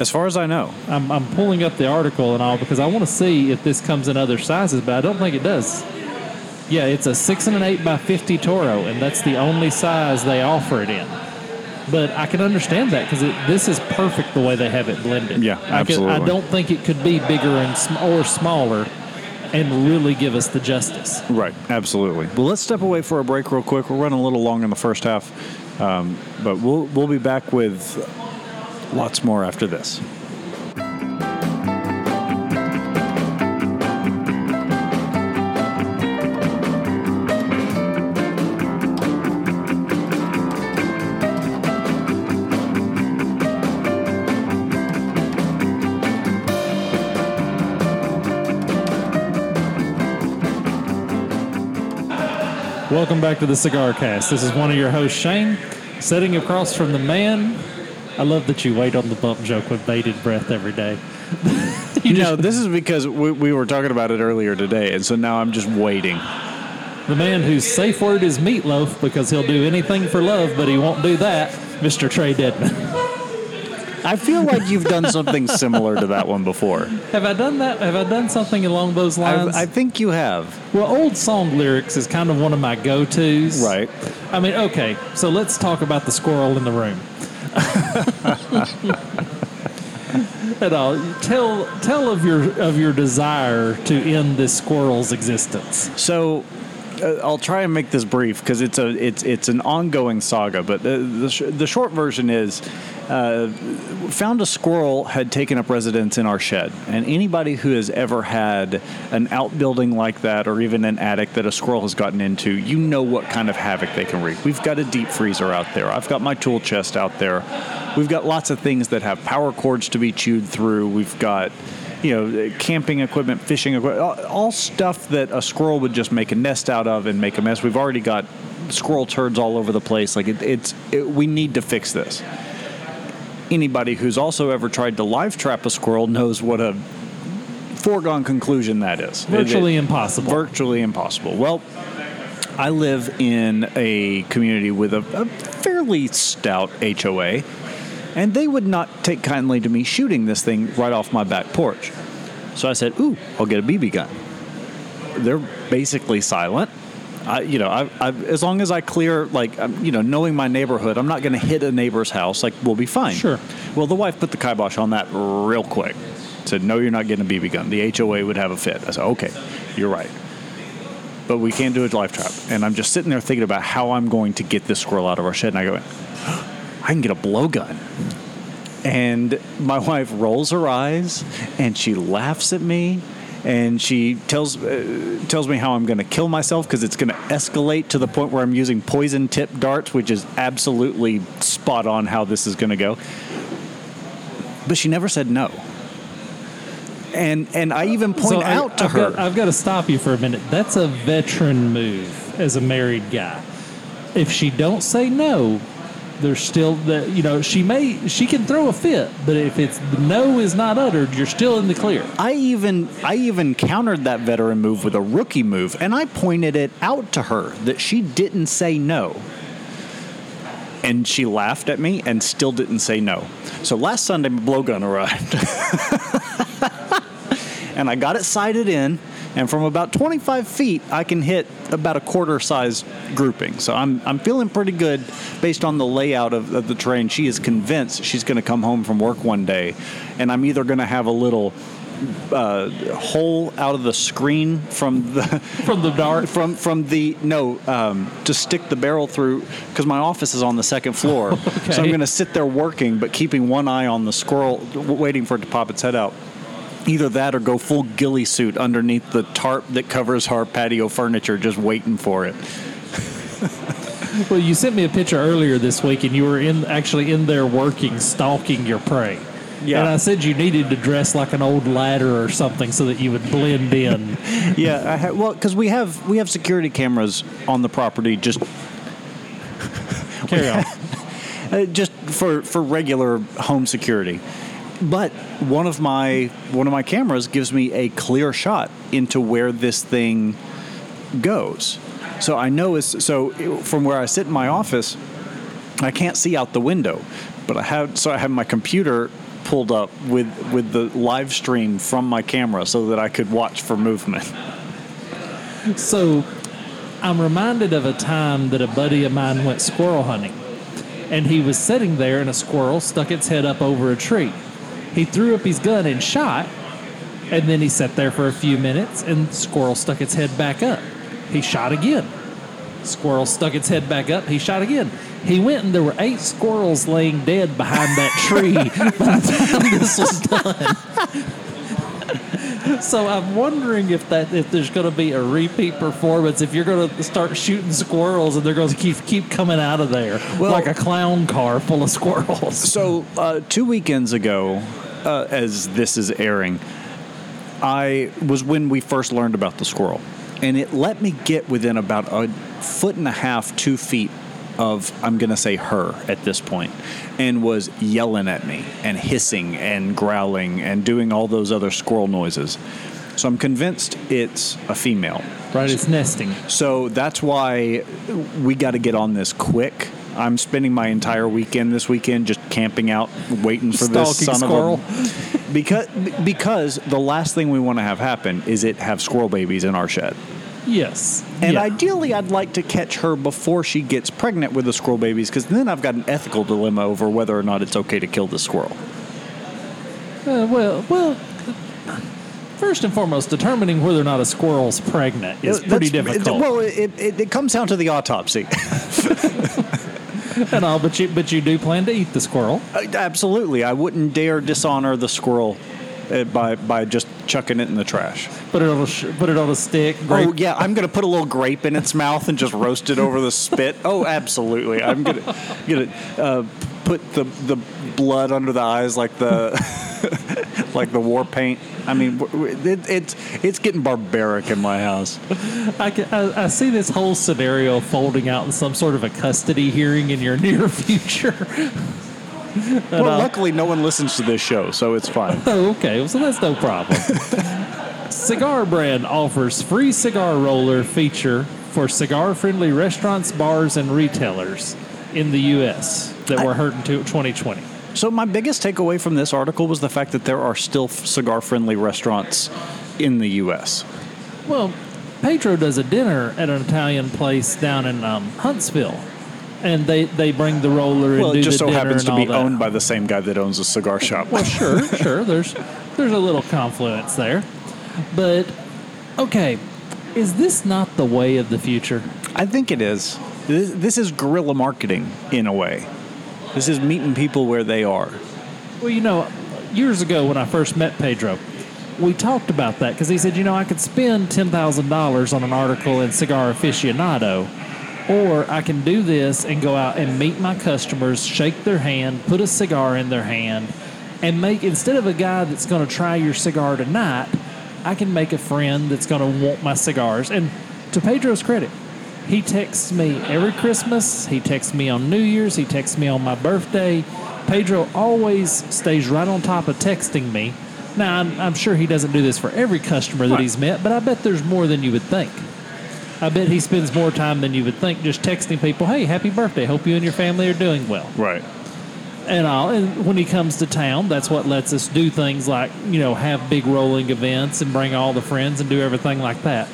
As far as I know. I'm, I'm pulling up the article and all because I want to see if this comes in other sizes, but I don't think it does. Yeah, it's a six and an eight by fifty Toro, and that's the only size they offer it in. But I can understand that because this is perfect the way they have it blended. Yeah, absolutely. I, could, I don't think it could be bigger and sm- or smaller and really give us the justice. Right, absolutely. Well, let's step away for a break real quick. We're running a little long in the first half, um, but we'll we'll be back with lots more after this. Welcome back to the CigarCast. This is one of your hosts, Shane, sitting across from the man. I love that you wait on the bump joke with bated breath every day. you know, this is because we, we were talking about it earlier today, and so now I'm just waiting. The man whose safe word is meatloaf because he'll do anything for love, but he won't do that, Mister Trey Devin. I feel like you've done something similar to that one before. Have I done that? Have I done something along those lines? I, I think you have. Well, old song lyrics is kind of one of my go-tos. Right. I mean, okay, so let's talk about the squirrel in the room. At all, tell tell of your of your desire to end this squirrel's existence. So. I'll try and make this brief because it's a it's it's an ongoing saga. But the the, sh- the short version is, uh, found a squirrel had taken up residence in our shed, and anybody who has ever had an outbuilding like that or even an attic that a squirrel has gotten into, you know what kind of havoc they can wreak. We've got a deep freezer out there. I've got my tool chest out there. We've got lots of things that have power cords to be chewed through. We've got, you know, camping equipment, fishing equipment, all stuff that a squirrel would just make a nest out of and make a mess. We've already got squirrel turds all over the place. Like, it, it's, it, we need to fix this. Anybody who's also ever tried to live trap a squirrel knows what a foregone conclusion that is. Virtually it, it, impossible. Virtually impossible. Well, I live in a community with a, a fairly stout H O A. And they would not take kindly to me shooting this thing right off my back porch. So I said, ooh, I'll get a B B gun. They're basically silent. I, you know, I, I, as long as I clear, like, I'm, you know, knowing my neighborhood, I'm not going to hit a neighbor's house. Like, we'll be fine. Sure. Well, the wife put the kibosh on that real quick. Said, no, you're not getting a B B gun. The H O A would have a fit. I said, okay, you're right. But we can't do a live trap. And I'm just sitting there thinking about how I'm going to get this squirrel out of our shed. And I go, I can get a blowgun. And my wife rolls her eyes, and she laughs at me, and she tells uh, tells me how I'm going to kill myself because it's going to escalate to the point where I'm using poison tip darts, which is absolutely spot on how this is going to go. But she never said no. And and I even point so out I, to I've her. Got, I've got to stop you for a minute. That's a veteran move as a married guy. If she don't say no, there's still that, you know, she may, she can throw a fit, but if it's no is not uttered, you're still in the clear. I even, I even countered that veteran move with a rookie move, and I pointed it out to her that she didn't say no. And she laughed at me and still didn't say no. So last Sunday, my blowgun arrived. And I got it sighted in, and from about twenty-five feet, I can hit about a quarter-sized grouping. So I'm I'm feeling pretty good based on the layout of, of the terrain. She is convinced she's going to come home from work one day, and I'm either going to have a little uh, hole out of the screen from the from the dart from from the no um, to stick the barrel through because my office is on the second floor. Okay. So I'm going to sit there working, but keeping one eye on the squirrel, waiting for it to pop its head out. Either that or go full ghillie suit underneath the tarp that covers our patio furniture, just waiting for it. Well, you sent me a picture earlier this week, and you were in actually in there working, stalking your prey. Yeah. And I said you needed to dress like an old ladder or something so that you would blend in. yeah, I ha- well, because we have, we have security cameras on the property just... Carry on. uh, just for, for regular home security. But one of my one of my cameras gives me a clear shot into where this thing goes. So I know it's so from where I sit in my office, I can't see out the window, but I have so I have my computer pulled up with with the live stream from my camera so that I could watch for movement. So I'm reminded of a time that a buddy of mine went squirrel hunting, and he was sitting there and a squirrel stuck its head up over a tree. He threw up his gun and shot, and then he sat there for a few minutes, and the squirrel stuck its head back up. He shot again. Squirrel stuck its head back up. He shot again. He went, and there were eight squirrels laying dead behind that tree by the time this was done. So I'm wondering if that if there's going to be a repeat performance, if you're going to start shooting squirrels and they're going to keep keep coming out of there, well, like a clown car full of squirrels. So uh, two weekends ago, uh, as this is airing, I was when we first learned about the squirrel. And it let me get within about a foot and a half, two feet of, I'm going to say her at this point, and was yelling at me and hissing and growling and doing all those other squirrel noises. So I'm convinced it's a female. Right, it's nesting. So that's why we got to get on this quick. I'm spending my entire weekend this weekend just camping out, waiting for Stalking this son squirrel. of a... Because because the last thing we want to have happen is it have squirrel babies in our shed. Yes. And yeah. Ideally, I'd like to catch her before she gets pregnant with the squirrel babies, because then I've got an ethical dilemma over whether or not it's okay to kill the squirrel. Uh, well, well, first and foremost, determining whether or not a squirrel's pregnant is That's, pretty difficult. It, well, it, it, it comes down to the autopsy. And all, but you but you do plan to eat the squirrel. Uh, absolutely, I wouldn't dare dishonor the squirrel uh, by by just chucking it in the trash. Put it on a sh- put it on a stick. Grape. Oh yeah, I'm gonna put a little grape in its mouth and just roast it over the spit. Oh, absolutely, I'm gonna gonna uh, put the the blood under the eyes like the like the war paint. I mean, it, it's it's getting barbaric in my house. I, can, I, I see this whole scenario folding out in some sort of a custody hearing in your near future. Well, uh, luckily, no one listens to this show, so it's fine. Oh, okay. So that's no problem. Cigar Brand offers free cigar roller feature for cigar-friendly restaurants, bars, and retailers in the U S that I, were hurting to twenty twenty. So my biggest takeaway from this article was the fact that there are still cigar-friendly restaurants in the U S. Well, Pedro does a dinner at an Italian place down in um, Huntsville, and they, they bring the roller and well, do the dinner. Well, it just so happens to be that. Owned by the same guy that owns a cigar shop. Well, sure, sure. There's there's a little confluence there. But, okay, is this not the way of the future? I think it is. This, this is guerrilla marketing in a way. This is meeting people where they are. Well, you know, years ago when I first met Pedro, we talked about that because he said, you know, I could spend ten thousand dollars on an article in Cigar Aficionado, or I can do this and go out and meet my customers, shake their hand, put a cigar in their hand, and make, instead of a guy that's going to try your cigar tonight, I can make a friend that's going to want my cigars. And to Pedro's credit, he texts me every Christmas. He texts me on New Year's. He texts me on my birthday. Pedro always stays right on top of texting me. Now, I'm, I'm sure he doesn't do this for every customer that he's met, but I bet there's more than you would think. I bet he spends more time than you would think just texting people, hey, happy birthday. Hope you and your family are doing well. Right. And all. And when he comes to town, that's what lets us do things like, you know, have big rolling events and bring all the friends and do everything like that.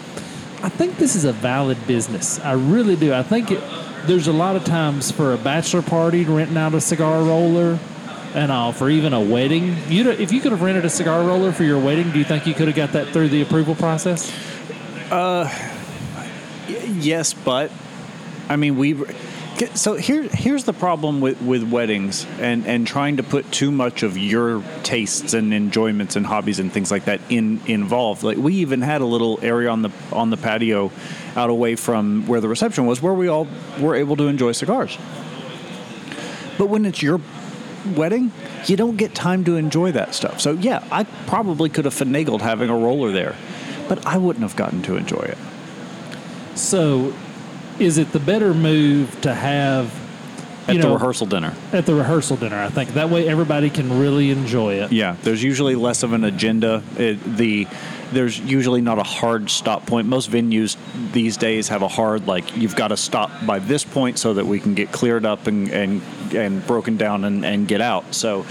I think this is a valid business. I really do. I think it, there's a lot of times for a bachelor party renting out a cigar roller and all, for even a wedding. You If you could have rented a cigar roller for your wedding, do you think you could have got that through the approval process? Uh, yes, but, I mean, we... So here, here's the problem with, with weddings and, and trying to put too much of your tastes and enjoyments and hobbies and things like that in involved. Like we even had a little area on the on the patio out away from where the reception was where we all were able to enjoy cigars. But when it's your wedding, you don't get time to enjoy that stuff. So, yeah, I probably could have finagled having a roller there, but I wouldn't have gotten to enjoy it. So... Is it the better move to have you at know, the rehearsal dinner? At the rehearsal dinner, I think that way everybody can really enjoy it. Yeah, there's usually less of an agenda. It, the there's usually not a hard stop point. Most venues these days have a hard like you've got to stop by this point so that we can get cleared up and and, and broken down and, and get out. So.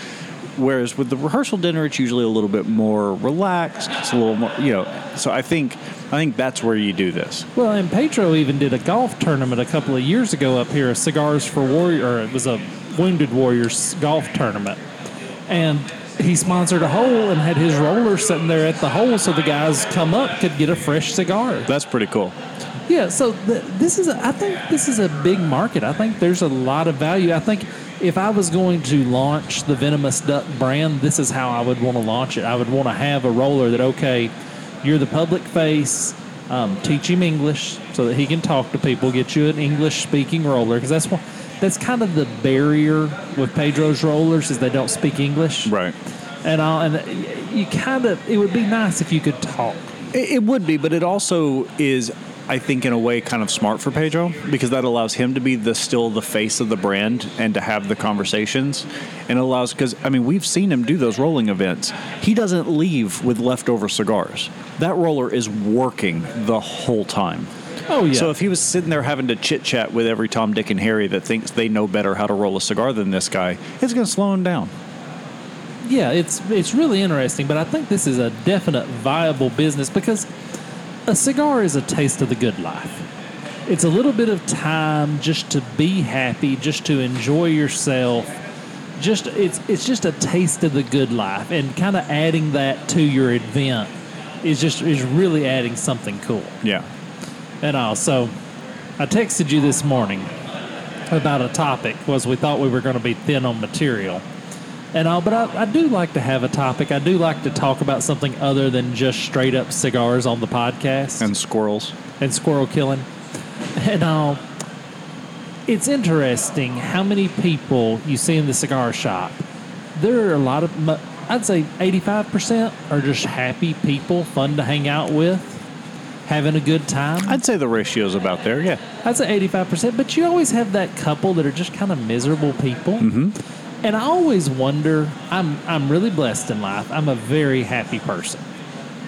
Whereas with the rehearsal dinner, it's usually a little bit more relaxed. It's a little more, you know. So I think I think that's where you do this. Well, and Pedro even did a golf tournament a couple of years ago up here, a Cigars for Warrior, or it was a Wounded Warriors golf tournament. And he sponsored a hole and had his roller sitting there at the hole so the guys come up could get a fresh cigar. That's pretty cool. Yeah, so the, this is, a, I think this is a big market. I think there's a lot of value. I think if I was going to launch the Venomous Duck brand, this is how I would want to launch it. I would want to have a roller that, okay, you're the public face, um, teach him English so that he can talk to people, get you an English-speaking roller, because that's what... That's kind of the barrier with Pedro's rollers is they don't speak English. Right. And all, and you kind of, it would be nice if you could talk. It, it would be, but it also is, I think, in a way kind of smart for Pedro because that allows him to be the still the face of the brand and to have the conversations. And it allows, because, I mean, we've seen him do those rolling events. He doesn't leave with leftover cigars. That roller is working the whole time. Oh, yeah. So if he was sitting there having to chit-chat with every Tom, Dick, and Harry that thinks they know better how to roll a cigar than this guy, it's going to slow him down. Yeah, it's it's really interesting, but I think this is a definite viable business because a cigar is a taste of the good life. It's a little bit of time just to be happy, just to enjoy yourself. Just It's, it's just a taste of the good life, and kind of adding that to your event is just is really adding something cool. Yeah. And all. So I texted you this morning about a topic was we thought we were going to be thin on material and all, but I, I do like to have a topic. I do like to talk about something other than just straight up cigars on the podcast and squirrels and squirrel killing and all. It's interesting how many people you see in the cigar shop. There are a lot of, I'd say eighty-five percent are just happy people, fun to hang out with. Having a good time. I'd say the ratio's about there, yeah. I'd say eighty-five percent, but you always have that couple that are just kind of miserable people. Mm-hmm. And I always wonder, I'm I'm really blessed in life. I'm a very happy person.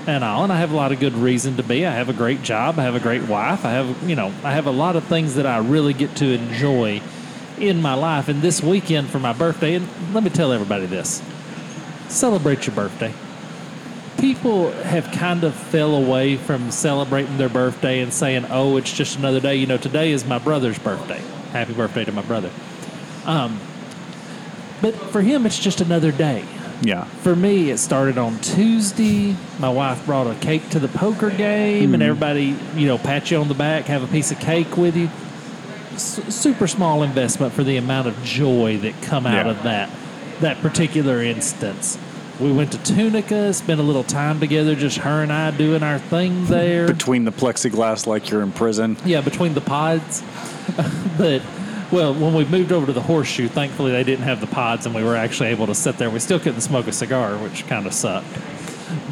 And I, and I have a lot of good reason to be. I have a great job. I have a great wife. I have, you know, I have a lot of things that I really get to enjoy in my life. And this weekend for my birthday, and let me tell everybody this, celebrate your birthday. People have kind of fell away from celebrating their birthday and saying, oh, it's just another day. You know, today is my brother's birthday. Happy birthday to my brother. Um, but for him, it's just another day. Yeah. For me, it started on Tuesday. My wife brought a cake to the poker game, mm. and everybody, you know, pat you on the back, have a piece of cake with you. S- super small investment for the amount of joy that come out yeah. of that, that particular instance. We went to Tunica, spent a little time together, just her and I doing our thing there. Between the plexiglass like you're in prison. Yeah, between the pods. But, well, when we moved over to the Horseshoe, thankfully they didn't have the pods, and we were actually able to sit there. We still couldn't smoke a cigar, which kind of sucked.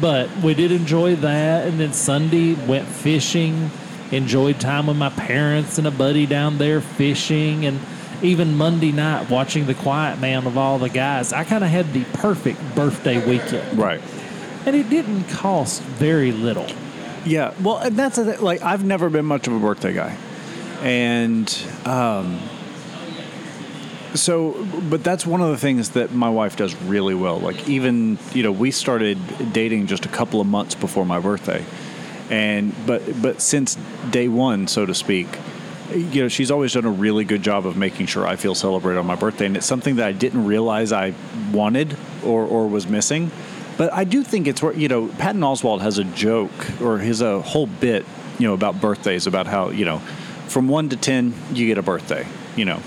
But we did enjoy that, and then Sunday went fishing, enjoyed time with my parents and a buddy down there fishing, and... Even Monday night, watching the Quiet Man of all the guys, I kind of had the perfect birthday weekend. Right. And it didn't cost very little. Yeah. Well, and that's a, like, I've never been much of a birthday guy. And um, so, but that's one of the things that my wife does really well. Like, even, you know, we started dating just a couple of months before my birthday. And, but, but since day one, so to speak, you know, she's always done a really good job of making sure I feel celebrated on my birthday. And it's something that I didn't realize I wanted or, or was missing. But I do think it's where, you know, Patton Oswalt has a joke or his a whole bit, you know, about birthdays, about how, you know, from one to ten, you get a birthday, you know,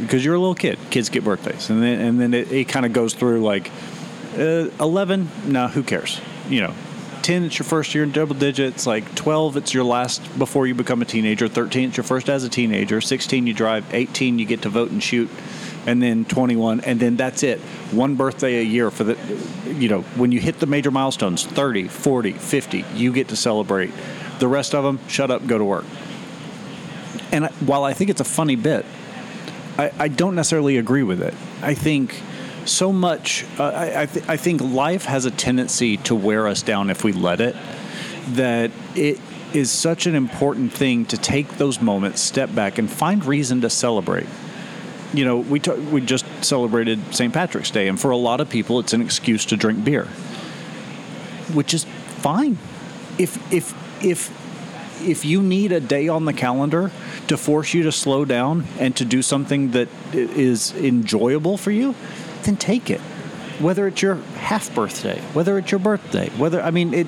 because you're a little kid. Kids get birthdays. And then and then it, it kind of goes through like uh, eleven. Nah, who cares? You know. ten, it's your first year in double digits. Like twelve, it's your last before you become a teenager. thirteen, it's your first as a teenager. sixteen, you drive. eighteen, you get to vote and shoot. And then twenty-one, and then that's it. One birthday a year for the, you know, when you hit the major milestones, thirty, forty, fifty, you get to celebrate. The rest of them, shut up, go to work. And while I think it's a funny bit, I, I don't necessarily agree with it. I think... So much, uh, I, th- I think life has a tendency to wear us down if we let it, that it is such an important thing to take those moments, step back, and find reason to celebrate. You know, we t- we just celebrated Saint Patrick's Day, and for a lot of people, it's an excuse to drink beer, which is fine. If if if if you need a day on the calendar to force you to slow down and to do something that is enjoyable for you, then take it. Whether it's your half birthday, whether it's your birthday, whether, I mean, it,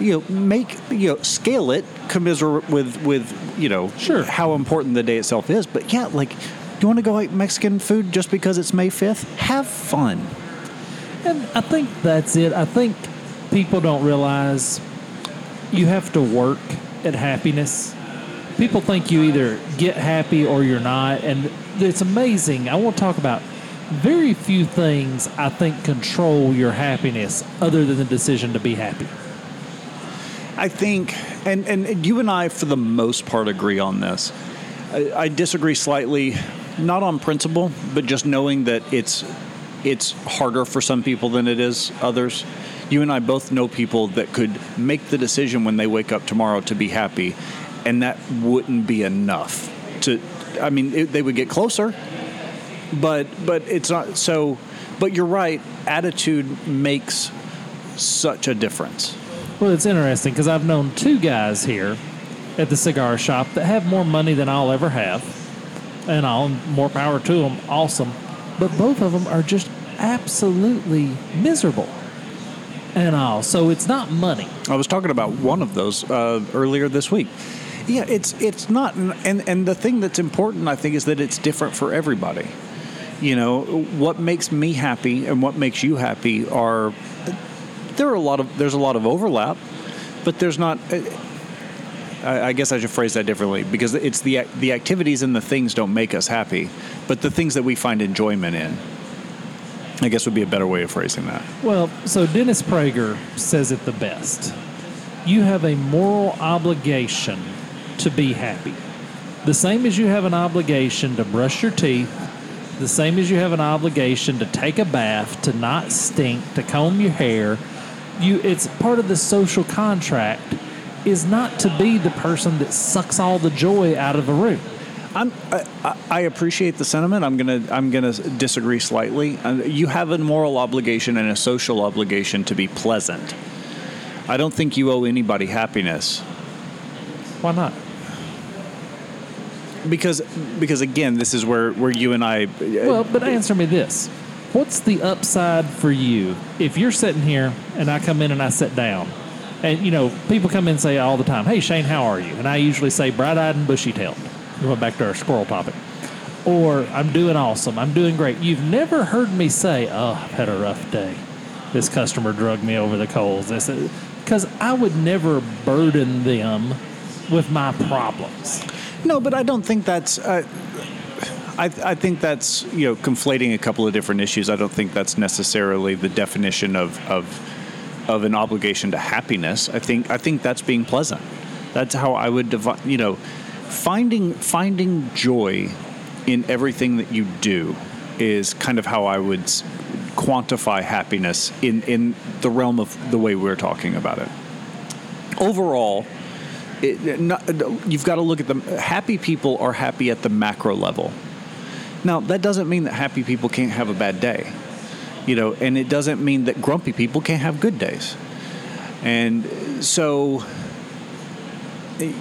you know, make, you know, scale it commiserate with, with, you know, sure, how important the day itself is. But yeah, like, you want to go eat Mexican food just because it's May fifth? Have fun. And I think that's it. I think people don't realize you have to work at happiness. People think you either get happy or you're not. And it's amazing. I want to talk about very few things I think control your happiness other than the decision to be happy. I think, and, and you and I, for the most part, agree on this. I, I disagree slightly, not on principle, but just knowing that it's it's harder for some people than it is others. You and I both know people that could make the decision when they wake up tomorrow to be happy, and that wouldn't be enough to, I mean, it, they would get closer, but but it's not so. But you're right, attitude makes such a difference. Well, it's interesting because I've known two guys here at the cigar shop that have more money than I'll ever have, and I'll more power to them, awesome. But both of them are just absolutely miserable and all. So it's not money. I was talking about one of those uh, earlier this week. Yeah, it's it's not, and and the thing that's important, I think, is that it's different for everybody. You know, what makes me happy and what makes you happy are. There are a lot of there's a lot of overlap, but there's not. I, I guess I should phrase that differently, because it's the the activities and the things don't make us happy, but the things that we find enjoyment in, I guess, would be a better way of phrasing that. Well, so Dennis Prager says it the best. You have a moral obligation to be happy, the same as you have an obligation to brush your teeth. The same as you have an obligation to take a bath, to not stink, to comb your hair. You, it's part of the social contract is not to be the person that sucks all the joy out of a room. I'm, I, I appreciate the sentiment. I'm gonna I'm gonna disagree slightly. You have a moral obligation and a social obligation to be pleasant. I don't think you owe anybody happiness. Why not? Because, because again, this is where, where you and I... Uh, well, but answer me this. What's the upside for you? If you're sitting here and I come in and I sit down, and, you know, people come in and say all the time, hey, Shane, how are you? And I usually say bright-eyed and bushy-tailed. Going back to our squirrel topic. Or I'm doing awesome. I'm doing great. You've never heard me say, oh, I've had a rough day. This customer drug me over the coals. Because I would never burden them with my problems. No, but I don't think that's. Uh, I I think that's you know conflating a couple of different issues. I don't think that's necessarily the definition of of of an obligation to happiness. I think I think that's being pleasant. That's how I would divide. You know, finding finding joy in everything that you do is kind of how I would quantify happiness in in the realm of the way we're talking about it. Overall. It, not, you've got to look at them. Happy people are happy at the macro level. Now, that doesn't mean that happy people can't have a bad day, you know, and it doesn't mean that grumpy people can't have good days. And so,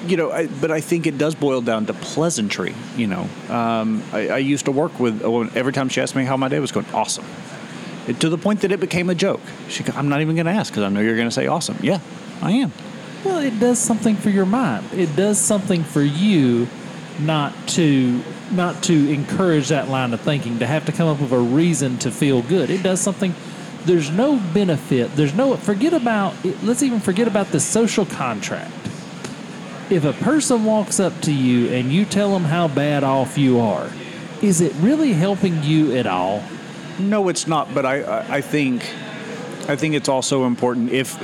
you know, I, but I think it does boil down to pleasantry. You know, um, I, I used to work with a woman. Every time she asked me how my day was going, awesome, it, to the point that it became a joke. She goes, I'm not even going to ask because I know you're going to say awesome. Yeah, I am. Well, it does something for your mind. It does something for you not to not to encourage that line of thinking, to have to come up with a reason to feel good. It does something. There's no benefit. There's no, forget about, let's even forget about the social contract. If a person walks up to you and you tell them how bad off you are, is it really helping you at all? No, it's not. But I, I think, I think it's also important if...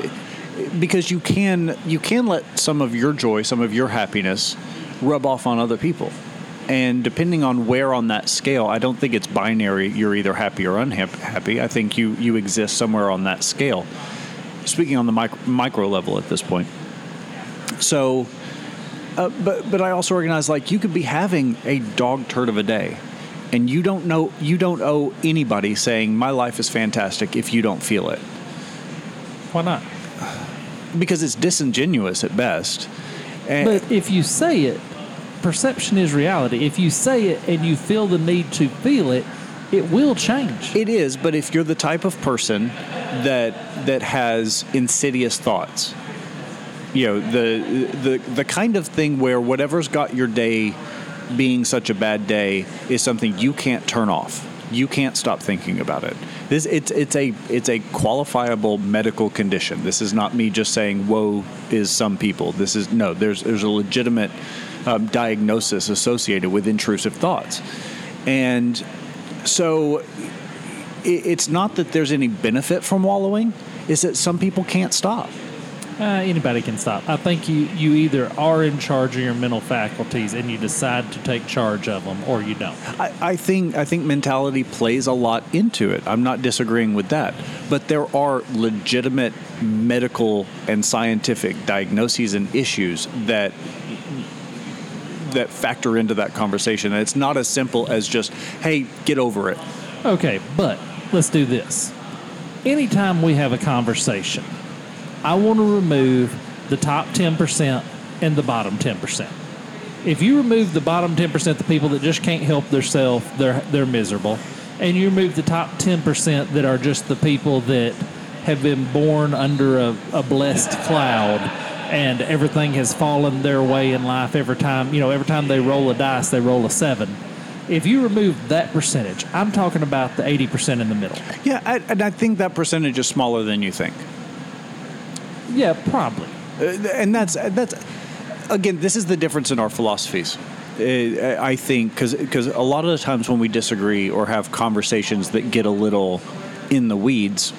Because you can you can let some of your joy, some of your happiness rub off on other people. And depending on where on that scale, I don't think it's binary. You're either happy or unhappy. I think you, you exist somewhere on that scale. Speaking on the micro, micro level at this point. So, uh, but but I also recognize, like, you could be having a dog turd of a day. And you don't know you don't owe anybody saying, my life is fantastic, if you don't feel it. Why not? because it's disingenuous at best. And but if you say it, perception is reality. If you say it and you feel the need to feel it, it will change. It is, but if you're the type of person that that has insidious thoughts, you know, the the the kind of thing where whatever's got your day being such a bad day is something you can't turn off. You can't stop thinking about it. This it's it's a it's a qualifiable medical condition. This is not me just saying woe is some people. This is no. There's there's a legitimate um, diagnosis associated with intrusive thoughts, and so it's not that there's any benefit from wallowing. It's that some people can't stop. Uh, anybody can stop. I think you, you either are in charge of your mental faculties and you decide to take charge of them, or you don't. I, I think I think mentality plays a lot into it. I'm not disagreeing with that. But there are legitimate medical and scientific diagnoses and issues that that factor into that conversation. And it's not as simple as just, hey, get over it. Okay, but let's do this. Anytime we have a conversation, I want to remove the top ten percent and the bottom ten percent. If you remove the bottom ten percent, the people that just can't help themselves, they're, they're miserable, and you remove the top ten percent that are just the people that have been born under a, a blessed cloud and everything has fallen their way in life every time, you know, every time they roll a dice, they roll a seven. If you remove that percentage, I'm talking about the eighty percent in the middle. Yeah, I, and I think that percentage is smaller than you think. Yeah, probably. Uh, and that's, that's again, this is the difference in our philosophies, uh, I think, because because a lot of the times when we disagree or have conversations that get a little in the weeds,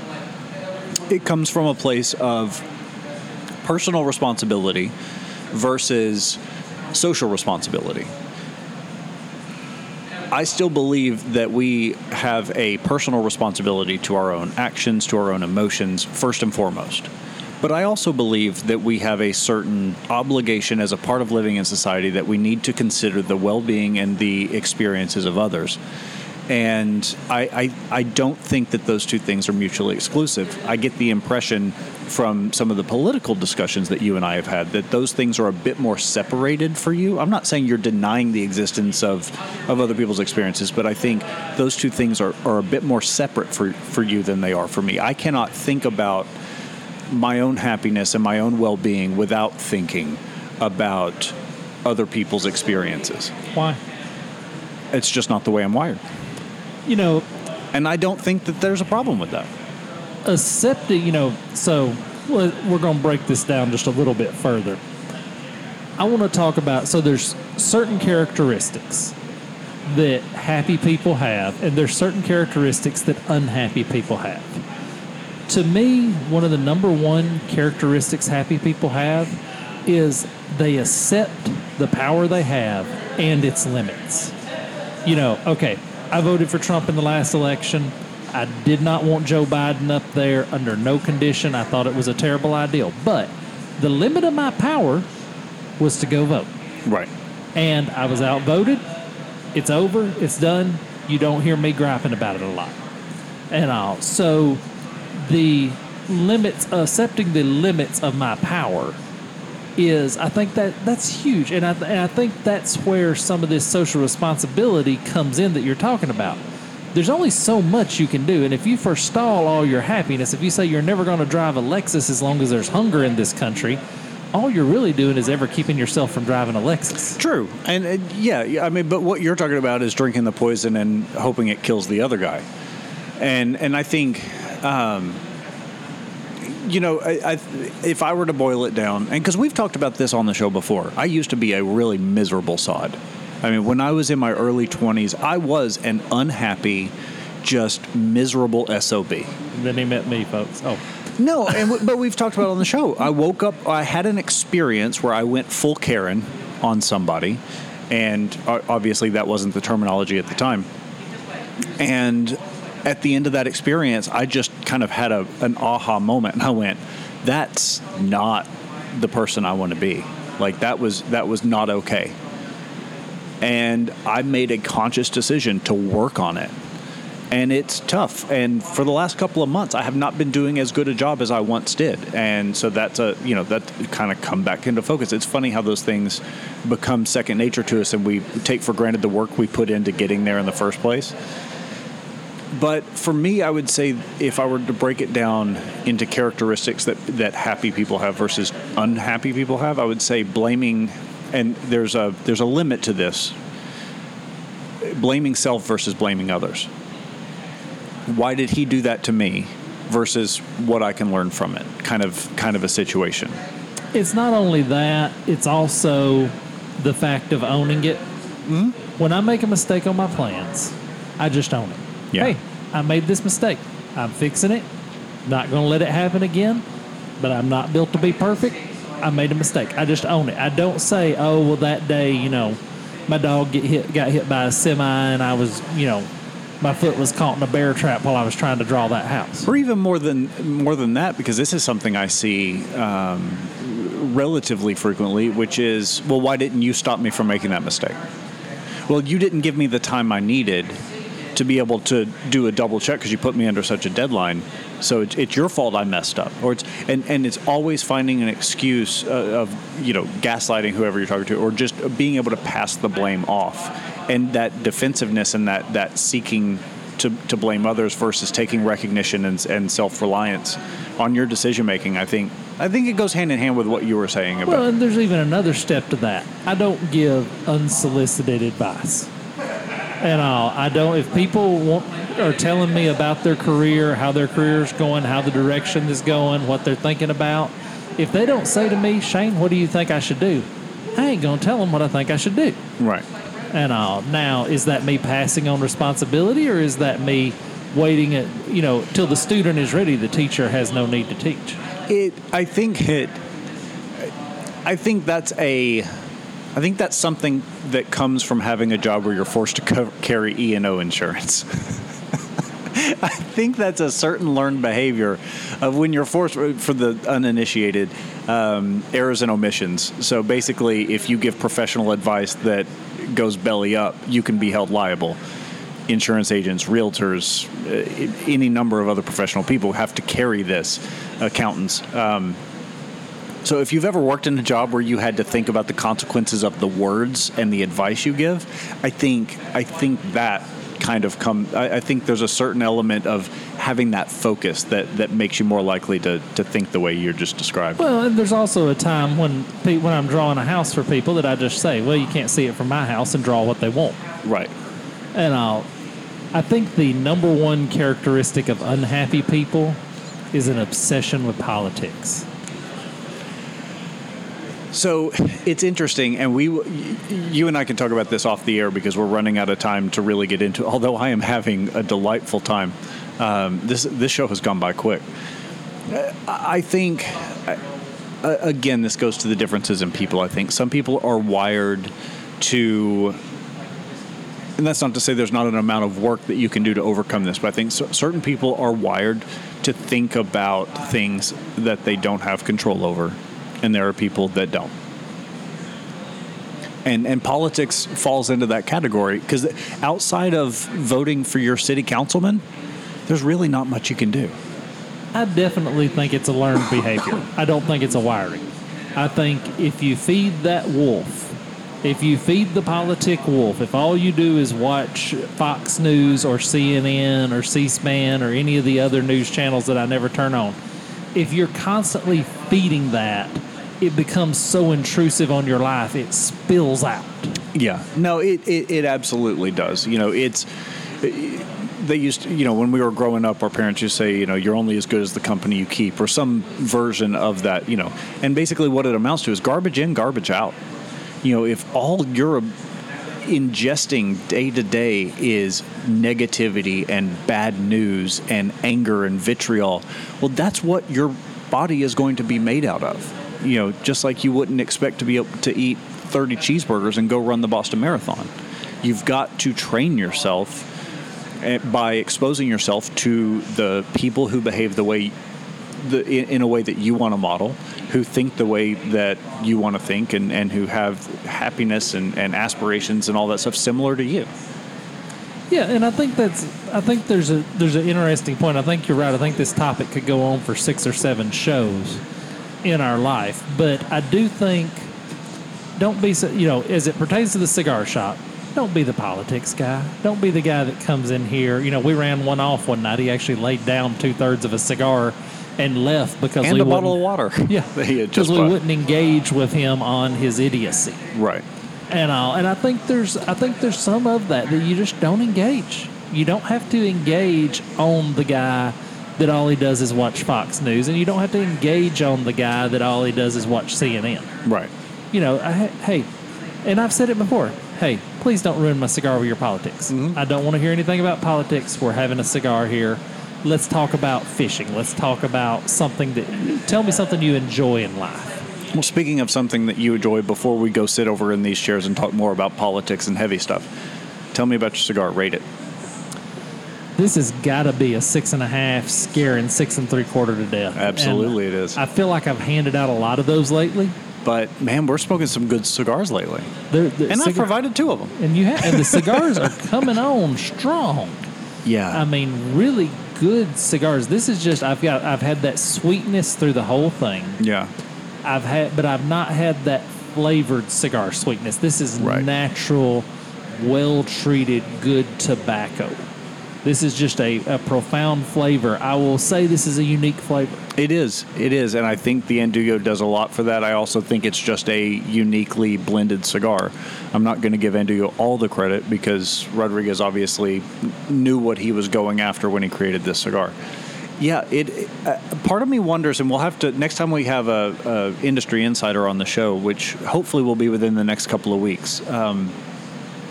it comes from a place of personal responsibility versus social responsibility. I still believe that we have a personal responsibility to our own actions, to our own emotions, first and foremost. But I also believe that we have a certain obligation as a part of living in society that we need to consider the well-being and the experiences of others. And I, I, I don't think that those two things are mutually exclusive. I get the impression from some of the political discussions that you and I have had that those things are a bit more separated for you. I'm not saying you're denying the existence of, of other people's experiences, but I think those two things are, are a bit more separate for, for you than they are for me. I cannot think about my own happiness and my own well-being without thinking about other people's experiences. Why? It's just not the way I'm wired. You know, and I don't think that there's a problem with that. Accepting, you know, so we're going to break this down just a little bit further. I want to talk about, so there's certain characteristics that happy people have, and there's certain characteristics that unhappy people have. To me, one of the number one characteristics happy people have is they accept the power they have and its limits. You know, okay, I voted for Trump in the last election. I did not want Joe Biden up there under no condition. I thought it was a terrible idea. But the limit of my power was to go vote. Right. And I was outvoted. It's over. It's done. You don't hear me griping about it a lot. And all. So the limits, accepting the limits of my power is, I think that that's huge. And I, and I think that's where some of this social responsibility comes in that you're talking about. There's only so much you can do. And if you forestall all your happiness, if you say you're never going to drive a Lexus as long as there's hunger in this country, all you're really doing is ever keeping yourself from driving a Lexus. True. And uh, yeah, I mean, but what you're talking about is drinking the poison and hoping it kills the other guy. And, and I think, um, you know, I, I, if I were to boil it down, and because we've talked about this on the show before, I used to be a really miserable sod. I mean, when I was in my early twenties, I was an unhappy, just miserable S O B. And then he met me, folks. Oh. No, and w- but we've talked about it on the show. I woke up, I had an experience where I went full Karen on somebody, and obviously that wasn't the terminology at the time. And at the end of that experience, I just kind of had a, an aha moment, and I went, that's not the person I want to be. Like, that was that was not okay. And I made a conscious decision to work on it. and it's tough. And for the last couple of months, I have not been doing as good a job as I once did. And so that's a, you know, that kind of come back into focus. It's funny how those things become second nature to us, and we take for granted the work we put into getting there in the first place. But for me, I would say if I were to break it down into characteristics that, that happy people have versus unhappy people have, I would say blaming, and there's a there's a limit to this, blaming self versus blaming others. Why did he do that to me versus what I can learn from it? Kind of kind of a situation. It's not only that, it's also the fact of owning it. Mm-hmm. When I make a mistake on my plans, I just own it. Yeah. Hey, I made this mistake. I'm fixing it. Not going to let it happen again, but I'm not built to be perfect. I made a mistake. I just own it. I don't say, oh, well, that day, you know, my dog get hit, got hit by a semi and I was, you know, my foot was caught in a bear trap while I was trying to draw that house. Or even more than more than that, because this is something I see um, relatively frequently, which is, well, why didn't you stop me from making that mistake? Well, you didn't give me the time I needed to be able to do a double check because you put me under such a deadline. So it's, it's your fault I messed up. Or it's and, and it's always finding an excuse uh, of, you know, gaslighting whoever you're talking to, or just being able to pass the blame off. And that defensiveness and that, that seeking to, to blame others versus taking recognition and, and self-reliance on your decision-making, I think I think it goes hand in hand with what you were saying about. Well, and there's even another step to that. I don't give unsolicited advice. And all. I don't, if people want, are telling me about their career, how their career's going, how the direction is going, what they're thinking about, if they don't say to me, Shane, what do you think I should do? I ain't going to tell them what I think I should do. Right. And all. Now, is that me passing on responsibility, or is that me waiting at, you know, till the student is ready, the teacher has no need to teach? It, I think it, I think that's a, I think that's something that comes from having a job where you're forced to co- carry E and O insurance. I think that's a certain learned behavior of when you're forced, for the uninitiated, um, errors and omissions. So basically, if you give professional advice that goes belly up, you can be held liable. Insurance agents, realtors, uh, any number of other professional people have to carry this, accountants. Um So if you've ever worked in a job where you had to think about the consequences of the words and the advice you give, I think I think that kind of come. I, I think there's a certain element of having that focus that, that makes you more likely to, to think the way you're just described. Well, and there's also a time when when I'm drawing a house for people that I just say, well, you can't see it from my house, and draw what they want. Right. And I'll, I think the number one characteristic of unhappy people is an obsession with politics. So it's interesting, and we, you and I can talk about this off the air because we're running out of time to really get into it, although I am having a delightful time. Um, this this show has gone by quick. I think, again, this goes to the differences in people, I think. Some people are wired to, and that's not to say there's not an amount of work that you can do to overcome this, but I think certain people are wired to think about things that they don't have control over. And there are people that don't. And and politics falls into that category, because outside of voting for your city councilman, there's really not much you can do. I definitely think it's a learned behavior. I don't think it's a wiring. I think if you feed that wolf, if you feed the politic wolf, if all you do is watch Fox News or C N N or C-SPAN or any of the other news channels that I never turn on, if you're constantly feeding that, it becomes so intrusive on your life, it spills out. Yeah. No, it, it, it absolutely does. You know, it's, they used to, you know, when we were growing up, our parents used to say, you know, you're only as good as the company you keep, or some version of that, you know. And basically what it amounts to is garbage in, garbage out. You know, if all you're ingesting day to day is negativity and bad news and anger and vitriol, well, that's what you're body is going to be made out of, you know, just like you wouldn't expect to be able to eat thirty cheeseburgers and go run the Boston Marathon. You've got to train yourself by exposing yourself to the people who behave the way, the, in a way that you want to model, who think the way that you want to think, and, and who have happiness and, and aspirations and all that stuff similar to you. Yeah, and I think that's I think there's a there's an interesting point. I think you're right. I think this topic could go on for six or seven shows in our life, but I do think don't be so, you know, as it pertains to the cigar shop, don't be the politics guy. Don't be the guy that comes in here. You know, we ran one off one night. He actually laid down two thirds of a cigar and left because and we a bottle of water. Yeah, because we wouldn't engage with him on his idiocy. Right. And all, and I think there's I think there's some of that that you just don't engage. You don't have to engage on the guy that all he does is watch Fox News, and you don't have to engage on the guy that all he does is watch C N N. Right. You know, I, hey, and I've said it before. Hey, please don't ruin my cigar with your politics. Mm-hmm. I don't want to hear anything about politics. We're having a cigar here. Let's talk about fishing. Let's talk about something that. Tell me something you enjoy in life. Well, speaking of something that you enjoy, before we go sit over in these chairs and talk more about politics and heavy stuff, tell me about your cigar. Rate it. This has got to be a six and a half, scaring six and three quarter to death. Absolutely, and it is. I feel like I've handed out a lot of those lately. But man, we're smoking some good cigars lately, they're, they're and cigar- I provided two of them. And you have, and the cigars are coming on strong. Yeah, I mean, really good cigars. This is just I've got I've had that sweetness through the whole thing. Yeah. I've had, but I've not had that flavored cigar sweetness. This is right. Natural, well-treated, good tobacco. This is just a, a profound flavor. I will say this is a unique flavor. It is. It is, and I think the Andullo does a lot for that. I also think it's just a uniquely blended cigar. I'm not going to give Andullo all the credit because Rodriguez obviously knew what he was going after when he created this cigar. Yeah, it. Uh, part of me wonders, and we'll have to, next time we have a, a industry insider on the show, which hopefully will be within the next couple of weeks, um,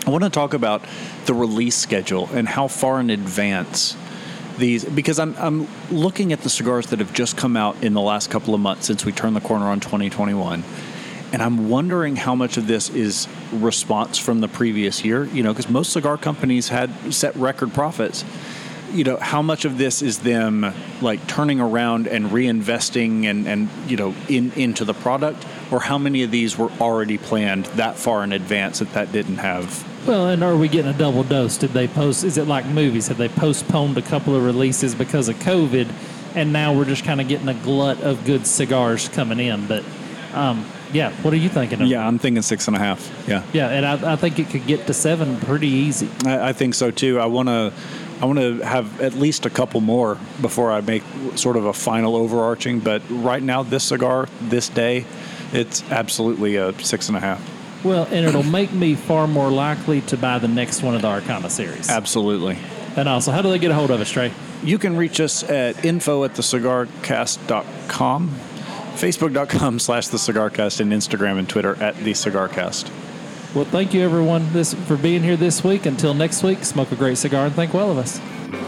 I want to talk about the release schedule and how far in advance these, because I'm I'm looking at the cigars that have just come out in the last couple of months since we turned the corner on twenty twenty-one, and I'm wondering how much of this is response from the previous year, you know, because most cigar companies had set record profits. You know, how much of this is them like turning around and reinvesting and, and you know, in into the product, or how many of these were already planned that far in advance that that didn't have? Well, and are we getting a double dose? Did they post? Is it like movies? Have they postponed a couple of releases because of COVID, and now we're just kind of getting a glut of good cigars coming in? But um, yeah, what are you thinking of? Yeah, I'm thinking six and a half. Yeah, yeah, and I, I think it could get to seven pretty easy. I, I think so too. I want to. I want to have at least a couple more before I make sort of a final overarching. But right now, this cigar, this day, it's absolutely a six and a half. Well, and it'll make me far more likely to buy the next one of the Arcana series. Absolutely. And also, how do they get a hold of us, Trey? You can reach us at info at the cigar cast dot com, facebook.com slash thecigarcast, and Instagram and Twitter at thecigarcast. Well, thank you, everyone, this, for being here this week. Until next week, smoke a great cigar and think well of us.